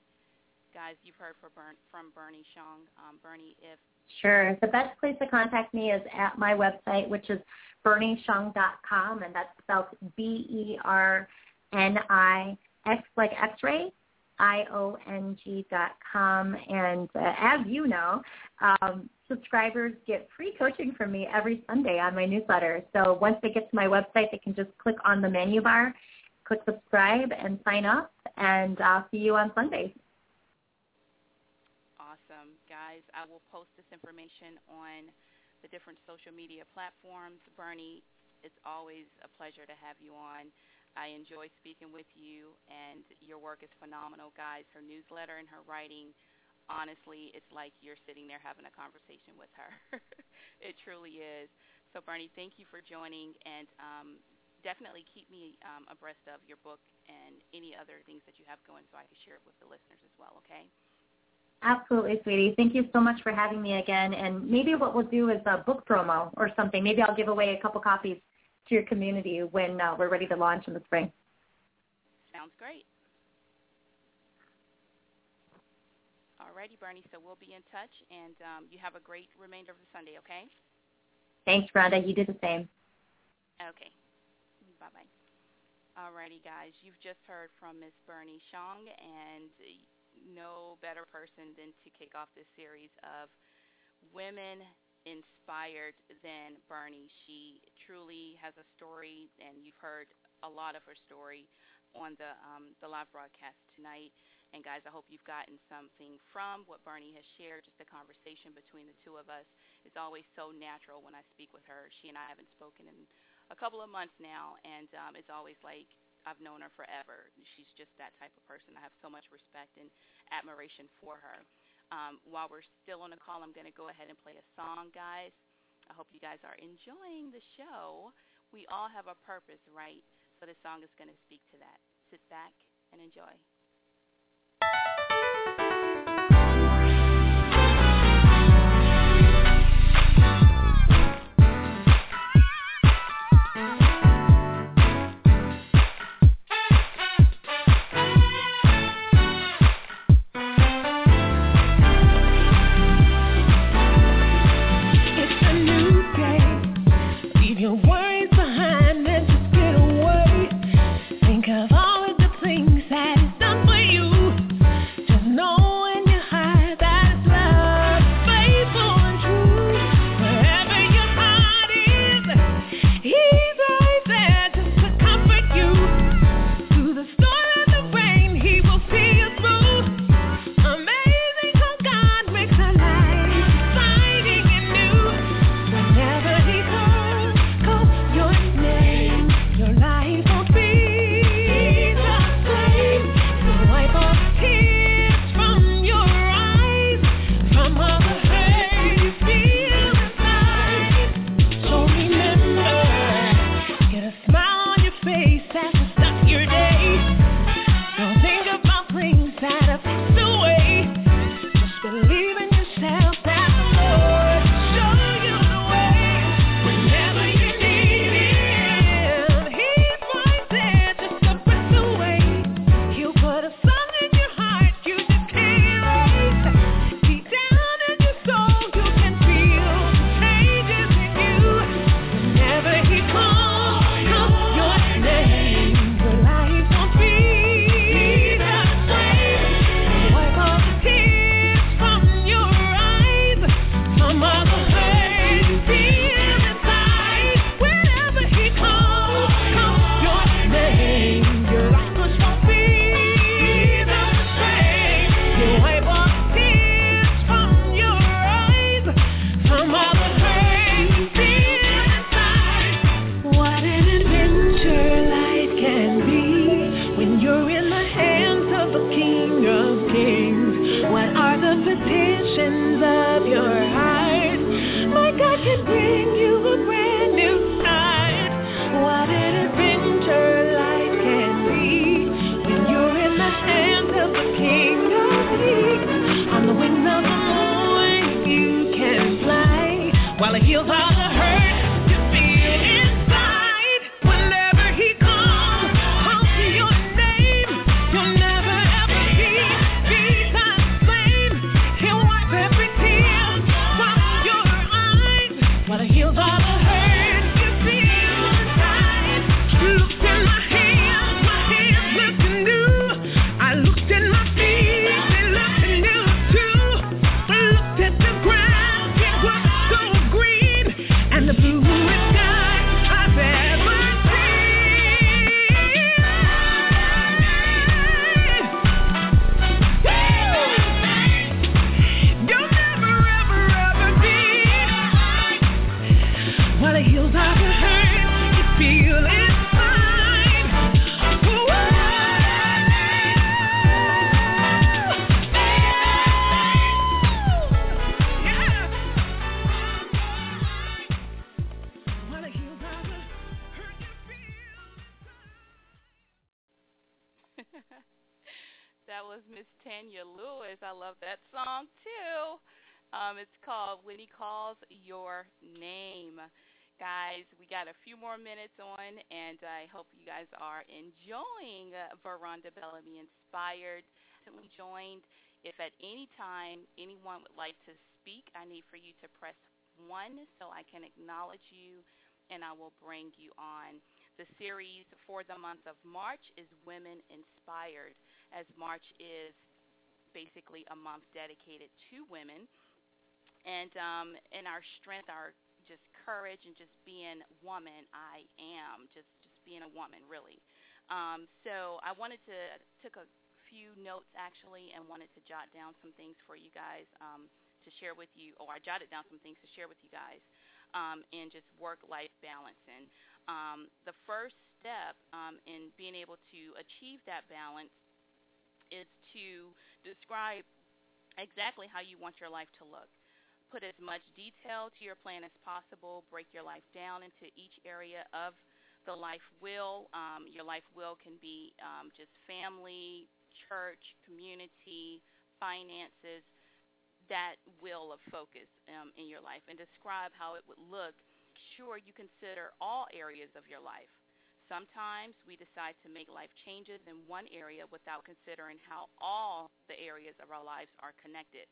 Guys, you've heard from Berni Xiong. Berni, if... Sure. The best place to contact me is at my website, which is bernixiong.com, and that's spelled Berni, like X-ray, Iong.com. And as you know, subscribers get free coaching from me every Sunday on my newsletter. So once they get to my website, they can just click on the menu bar, click subscribe, and sign up, and I'll see you on Sunday. Guys, I will post this information on the different social media platforms. Berni, it's always a pleasure to have you on. I enjoy speaking with you, and your work is phenomenal, guys. Her newsletter and her writing, honestly, it's like you're sitting there having a conversation with her. It truly is. So, Berni, thank you for joining, and definitely keep me abreast of your book and any other things that you have going so I can share it with the listeners as well, okay? Absolutely, sweetie. Thank you so much for having me again. And maybe what we'll do is a book promo or something. Maybe I'll give away a couple copies to your community when we're ready to launch in the spring. Sounds great. All righty, Berni. So we'll be in touch, and you have a great remainder of the Sunday, okay? Thanks, Rhonda. You do the same. Okay. Bye-bye. Alrighty, guys. You've just heard from Ms. Berni Xiong, and no better person than to kick off this series of Women Inspired than Berni. She truly has a story, and you've heard a lot of her story on the live broadcast tonight. And guys, I hope you've gotten something from what Berni has shared, just the conversation between the two of us. It's always so natural when I speak with her. She and I haven't spoken in a couple of months now, and it's always like I've known her forever. She's just that type of person. I have so much respect and admiration for her. While we're still on the call, I'm going to go ahead and play a song, guys. I hope you guys are enjoying the show. We all have a purpose, right? So this song is going to speak to that. Sit back and enjoy. Minutes on, and I hope you guys are enjoying Veronda Bellamy Inspired. We joined. If at any time anyone would like to speak, I need for you to press 1, so I can acknowledge you, and I will bring you on. The series for the month of March is Women Inspired, as March is basically a month dedicated to women, and our strength, our just courage, and just being woman. I am just being a woman, really. So I wanted to took a few notes actually, and wanted to jot down some things for you guys to share with you. Or I jotted down some things to share with you guys, in just work-life balancing. The first step in being able to achieve that balance is to describe exactly how you want your life to look. Put as much detail to your plan as possible. Break your life down into each area of the life will. Your life will can be just family, church, community, finances, that will of focus in your life, and describe how it would look. Sure, you consider all areas of your life. Sometimes we decide to make life changes in one area without considering how all the areas of our lives are connected.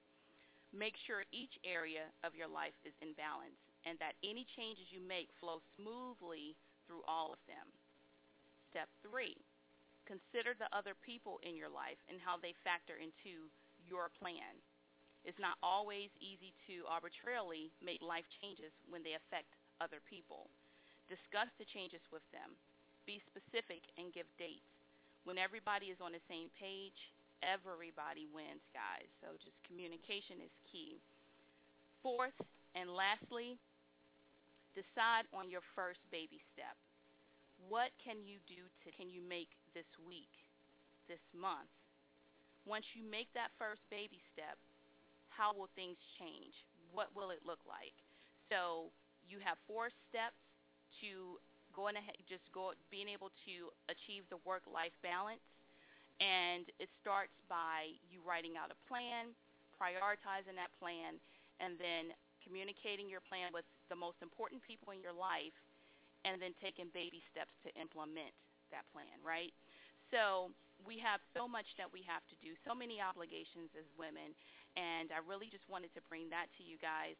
Make sure each area of your life is in balance, and that any changes you make flow smoothly through all of them. Step 3, consider the other people in your life and how they factor into your plan. It's not always easy to arbitrarily make life changes when they affect other people. Discuss the changes with them. Be specific and give dates. When everybody is on the same page, everybody wins, guys. So just communication is key. 4th, and lastly, decide on your first baby step. What can you do can you make this week, this month? Once you make that first baby step, how will things change? What will it look like? So you have 4 steps to going ahead, just go being able to achieve the work-life balance. And it starts by you writing out a plan, prioritizing that plan, and then communicating your plan with the most important people in your life, and then taking baby steps to implement that plan, right? So we have so much that we have to do, so many obligations as women, and I really just wanted to bring that to you guys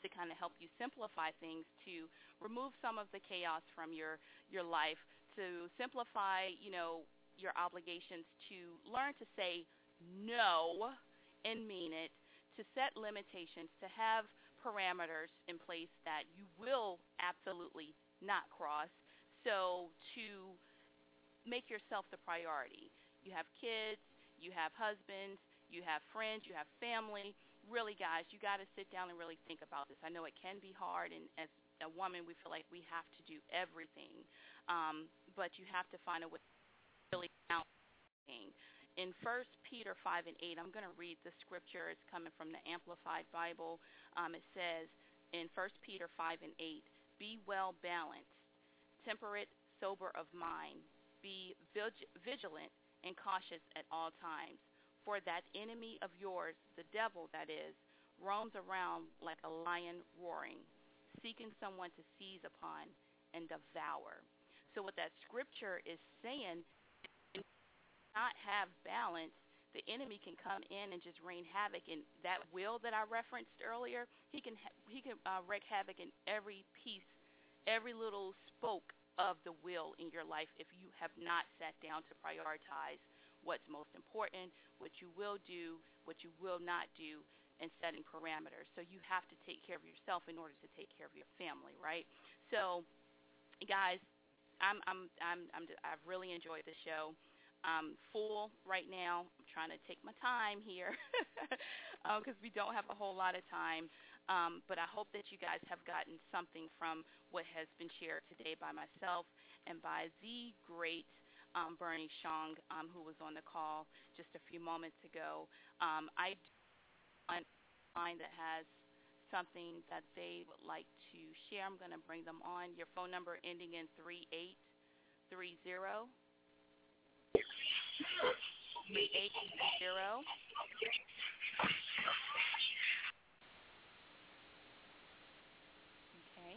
to kind of help you simplify things, to remove some of the chaos from your life, to simplify, your obligations, to learn to say no and mean it, to set limitations, to have parameters in place that you will absolutely not cross, so to make yourself the priority. You have kids, you have husbands, you have friends, you have family. Really, guys, you got to sit down and really think about this. I know it can be hard, and as a woman, we feel like we have to do everything, but you have to find a way to really balance everything. In 1 Peter 5:8, I'm going to read the scripture. It's coming from the Amplified Bible. It says in 1 Peter 5:8, be well balanced, temperate, sober of mind. Be vigilant and cautious at all times, for that enemy of yours, the devil that is, roams around like a lion roaring, seeking someone to seize upon and devour. So what that scripture is saying, if you do not have balance, the enemy can come in and just rain havoc. And that will that I referenced earlier, he can wreak havoc in every piece, every little spoke of the will in your life if you have not sat down to prioritize what's most important, what you will do, what you will not do, and setting parameters. So you have to take care of yourself in order to take care of your family, right? So, guys, I've really enjoyed the show. I'm full right now. I'm trying to take my time here because we don't have a whole lot of time. But I hope that you guys have gotten something from what has been shared today by myself and by the great Berni Xiong, who was on the call just a few moments ago. I do find that has something that they would like to share. I'm going to bring them on. Your phone number ending in 3830. 3830. Okay.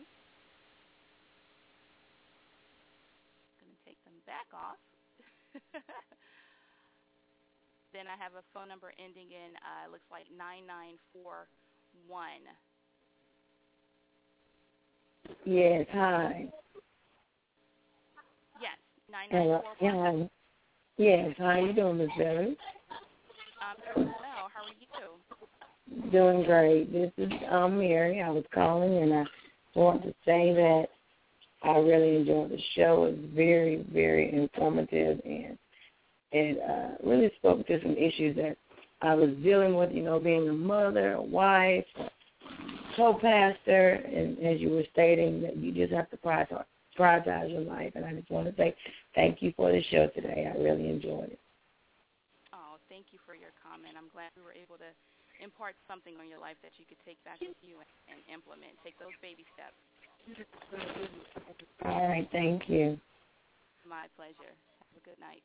I'm going to take them back off. Then I have a phone number ending in, looks like 9941. Yes, hi. Yes, 994. Yes, how are you doing, Ms. Bennett? I'm doing well. How are you? Doing great. This is Mary. I was calling, and I want to say that I really enjoyed the show. It's very, very informative, and it really spoke to some issues that I was dealing with, you know, being a mother, a wife, co-pastor, and as you were stating, that you just have to prioritize your life. And I just want to say thank you for the show today. I really enjoyed it. Oh, thank you for your comment. I'm glad we were able to impart something on your life that you could take back with you and implement. Take those baby steps. All right, thank you. My pleasure. Have a good night.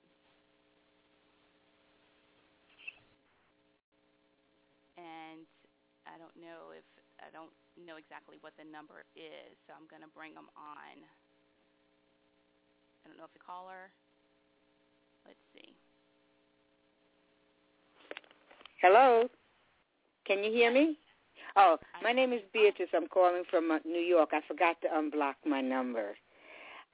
And I don't know exactly what the number is, so I'm going to bring them on. I don't know if the caller. Let's see. Hello. Can you hear me? Oh, my name is Beatrice. I'm calling from New York. I forgot to unblock my number.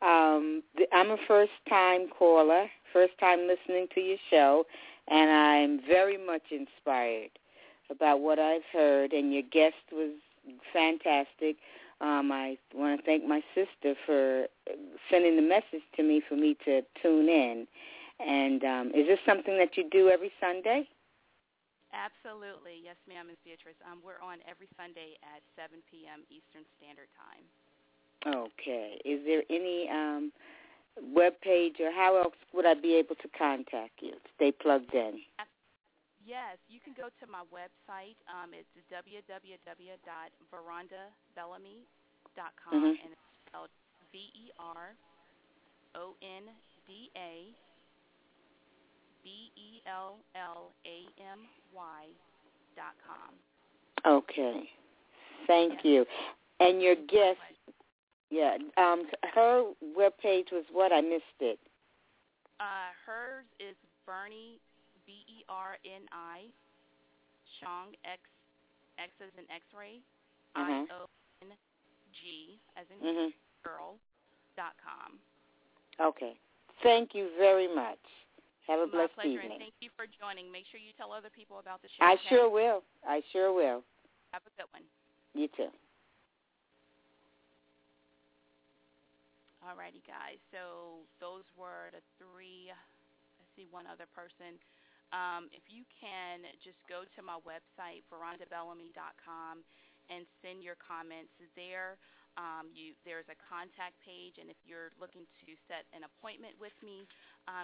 I'm a first-time caller, first-time listening to your show, and I'm very much inspired about what I've heard, and your guest was fantastic. I want to thank my sister for sending the message to me for me to tune in. And is this something that you do every Sunday? Absolutely. Yes, ma'am, Ms. Beatrice. We're on every Sunday at 7 p.m. Eastern Standard Time. Okay. Is there any web page, or how else would I be able to contact you? Stay plugged in. Yes, you can go to my website. It's www.verondabellamy.com, and it's spelled VerondaBellamy.com. Okay. Thank you. And your guest, her webpage was what? I missed it. Hers is Berni, Berni, Xiong, X as in X-ray, Iong as in girl.com. Okay. Thank you very much. Have a blessed evening. My pleasure, and thank you for joining. Make sure you tell other people about the show. I sure will. Have a good one. You too. All righty, guys. So those were the three. I see one other person. If you can, just go to my website, verondabellamy.com, and send your comments there. There's a contact page, and if you're looking to set an appointment with me,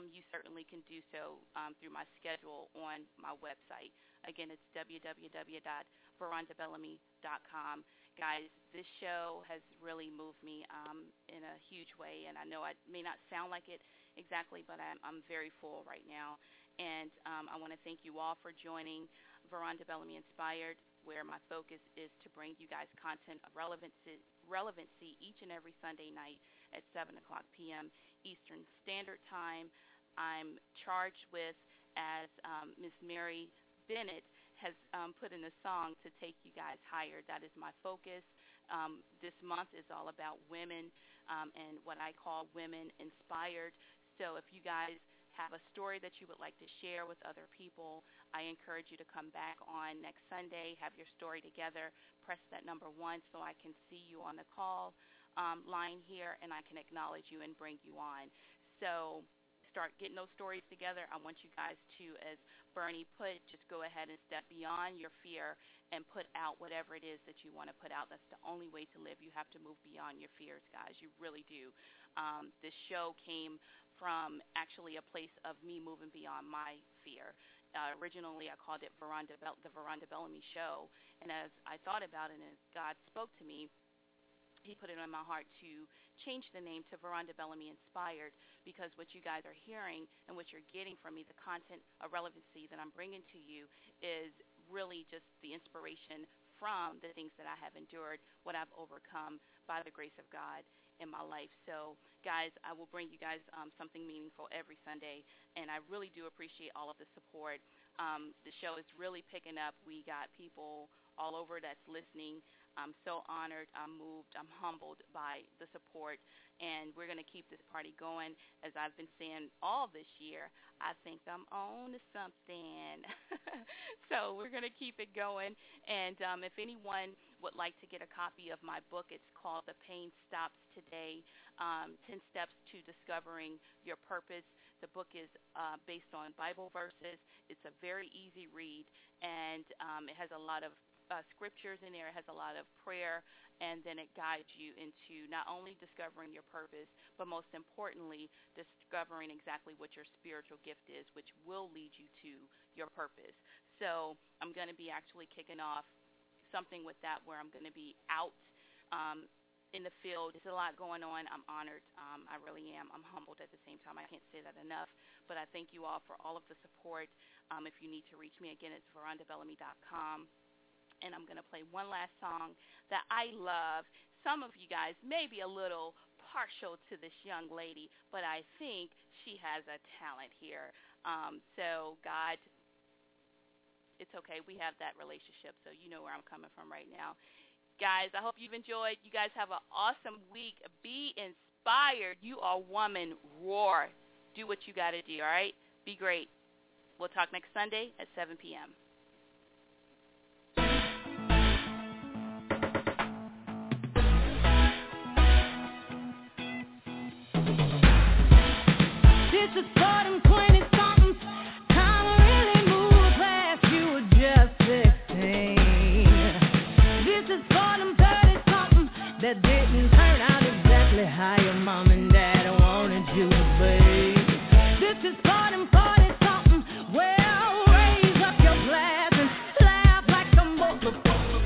you certainly can do so through my schedule on my website. Again, it's www.verondabellamy.com. Guys, this show has really moved me in a huge way, and I know I may not sound like it exactly, but I'm very full right now. And I want to thank you all for joining Veronda Bellamy Inspired, where my focus is to bring you guys content of relevancy each and every Sunday night at 7 o'clock p.m. Eastern Standard Time. I'm charged with, as Miss Mary Bennett has put in a song, to take you guys higher. That is my focus. This month is all about women and what I call women inspired. So if you guys have a story that you would like to share with other people, I encourage you to come back on next Sunday, have your story together, press that number 1 so I can see you on the call line here, and I can acknowledge you and bring you on. So start getting those stories together. I want you guys to, as Berni put, just go ahead and step beyond your fear and put out whatever it is that you want to put out. That's the only way to live. You have to move beyond your fears, guys. You really do. This show came from actually a place of me moving beyond my fear. Originally, I called it the Veronda Bellamy Show, and as I thought about it and as God spoke to me, he put it on my heart to change the name to Veronda Bellamy Inspired, because what you guys are hearing and what you're getting from me, the content of relevancy that I'm bringing to you, is really just the inspiration from the things that I have endured, what I've overcome by the grace of God in my life. So guys, I will bring you guys something meaningful every Sunday, and I really do appreciate all of the support. The show is really picking up. We got people all over that's listening. I'm so honored, I'm moved, I'm humbled by the support, and we're going to keep this party going. As I've been saying all this year, I think I'm on to something. So we're going to keep it going, and if anyone would like to get a copy of my book, it's called The Pain Stops Today, 10 Steps to Discovering Your Purpose. The book is based on Bible verses. It's a very easy read, and it has a lot of scriptures in there. It has a lot of prayer, and then it guides you into not only discovering your purpose, but most importantly, discovering exactly what your spiritual gift is, which will lead you to your purpose. So I'm going to be actually kicking off something with that where I'm going to be out in the field. There's a lot going on. I'm honored. I really am. I'm humbled at the same time. I can't say that enough. But I thank you all for all of the support. If you need to reach me, again, it's verondabellamy.com. And I'm going to play one last song that I love. Some of you guys may be a little partial to this young lady, but I think she has a talent here. So God, it's okay. We have that relationship, so you know where I'm coming from right now. Guys, I hope you've enjoyed. You guys have an awesome week. Be inspired. You are woman. Roar. Do what you got to do, all right? Be great. We'll talk next Sunday at 7 p.m. This is starting point, it's something time will really move past, you were just 16. This is starting 30 something that didn't turn out exactly how your mom and dad wanted you to be. This is starting 40 something, well, raise up your glass and laugh like a motherfucker.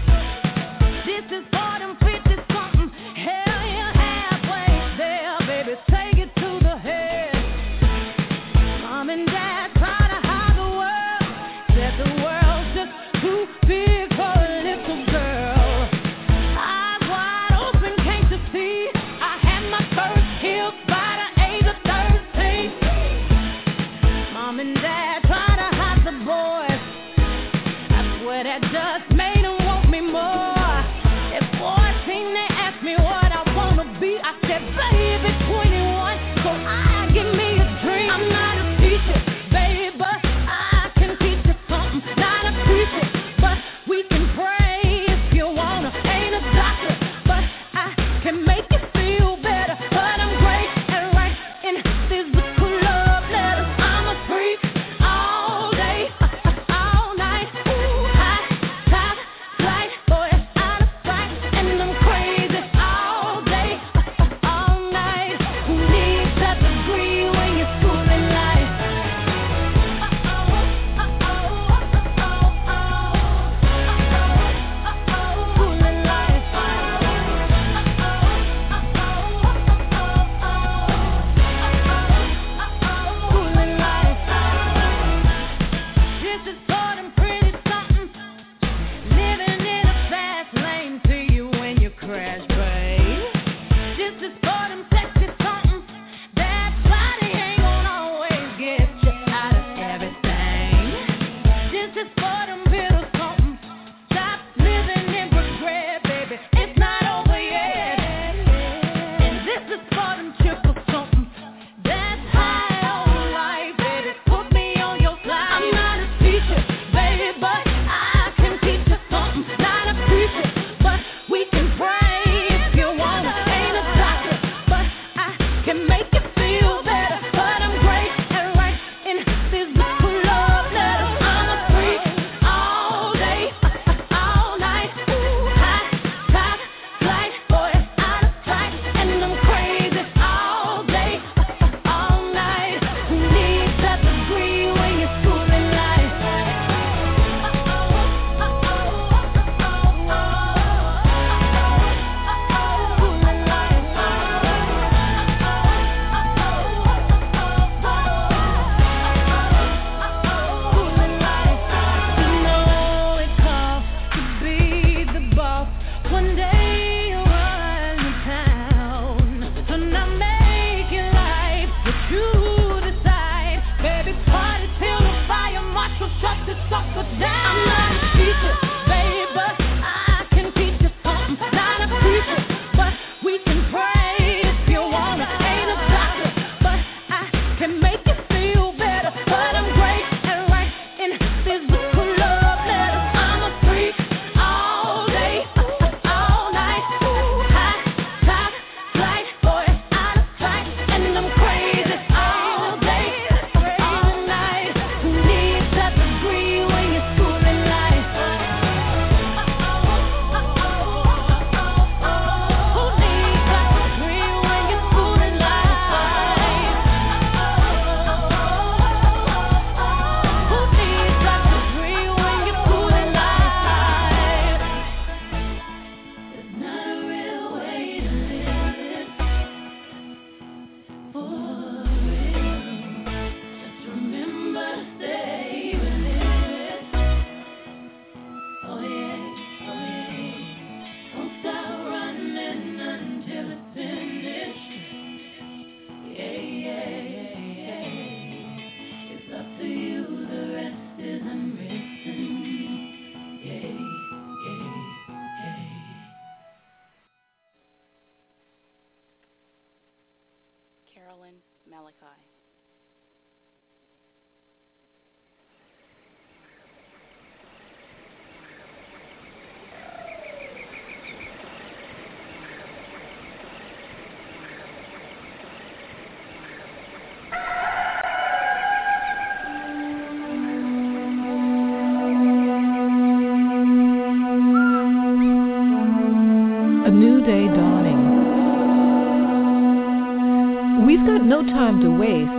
This is starting 50 something, hell, you're halfway there, baby, take it to the head. Mom and Dad proud of how the world said the world's just too big for a little girl. Eyes wide open, can't you see? I had my first kill by the age of 13. Mom and Dad proud to hide the boys. I swear that just made them want me more. At 14 they asked me what I wanna be. I said, baby, 21, so I give me a dream. I'm not no time to waste.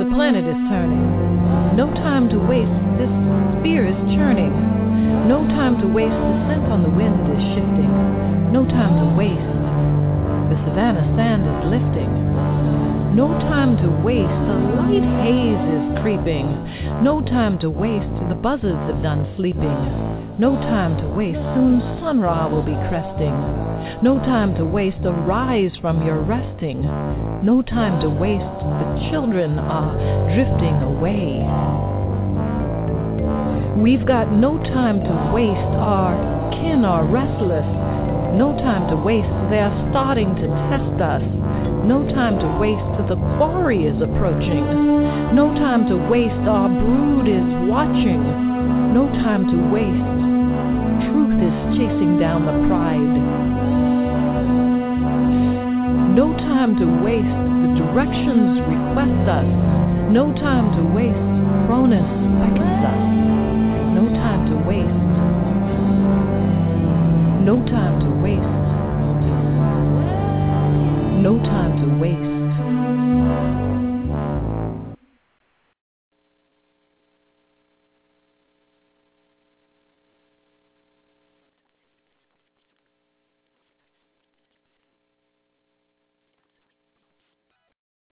The planet is turning. No time to waste. This spear is churning. No time to waste. The scent on the wind is shifting. No time to waste. The savanna sand is lifting. No time to waste. The light haze is creeping. No time to waste. The buzzards have done sleeping. No time to waste. Soon sun ra will be cresting. No time to waste, arise from your resting. No time to waste, the children are drifting away. We've got no time to waste, our kin are restless. No time to waste, they are starting to test us. No time to waste, the quarry is approaching. No time to waste, our brood is watching. No time to waste, truth is chasing down the pride. No time to waste, the directions request us. No time to waste, Cronus beckons us. No time to waste. No time to waste. No time to waste.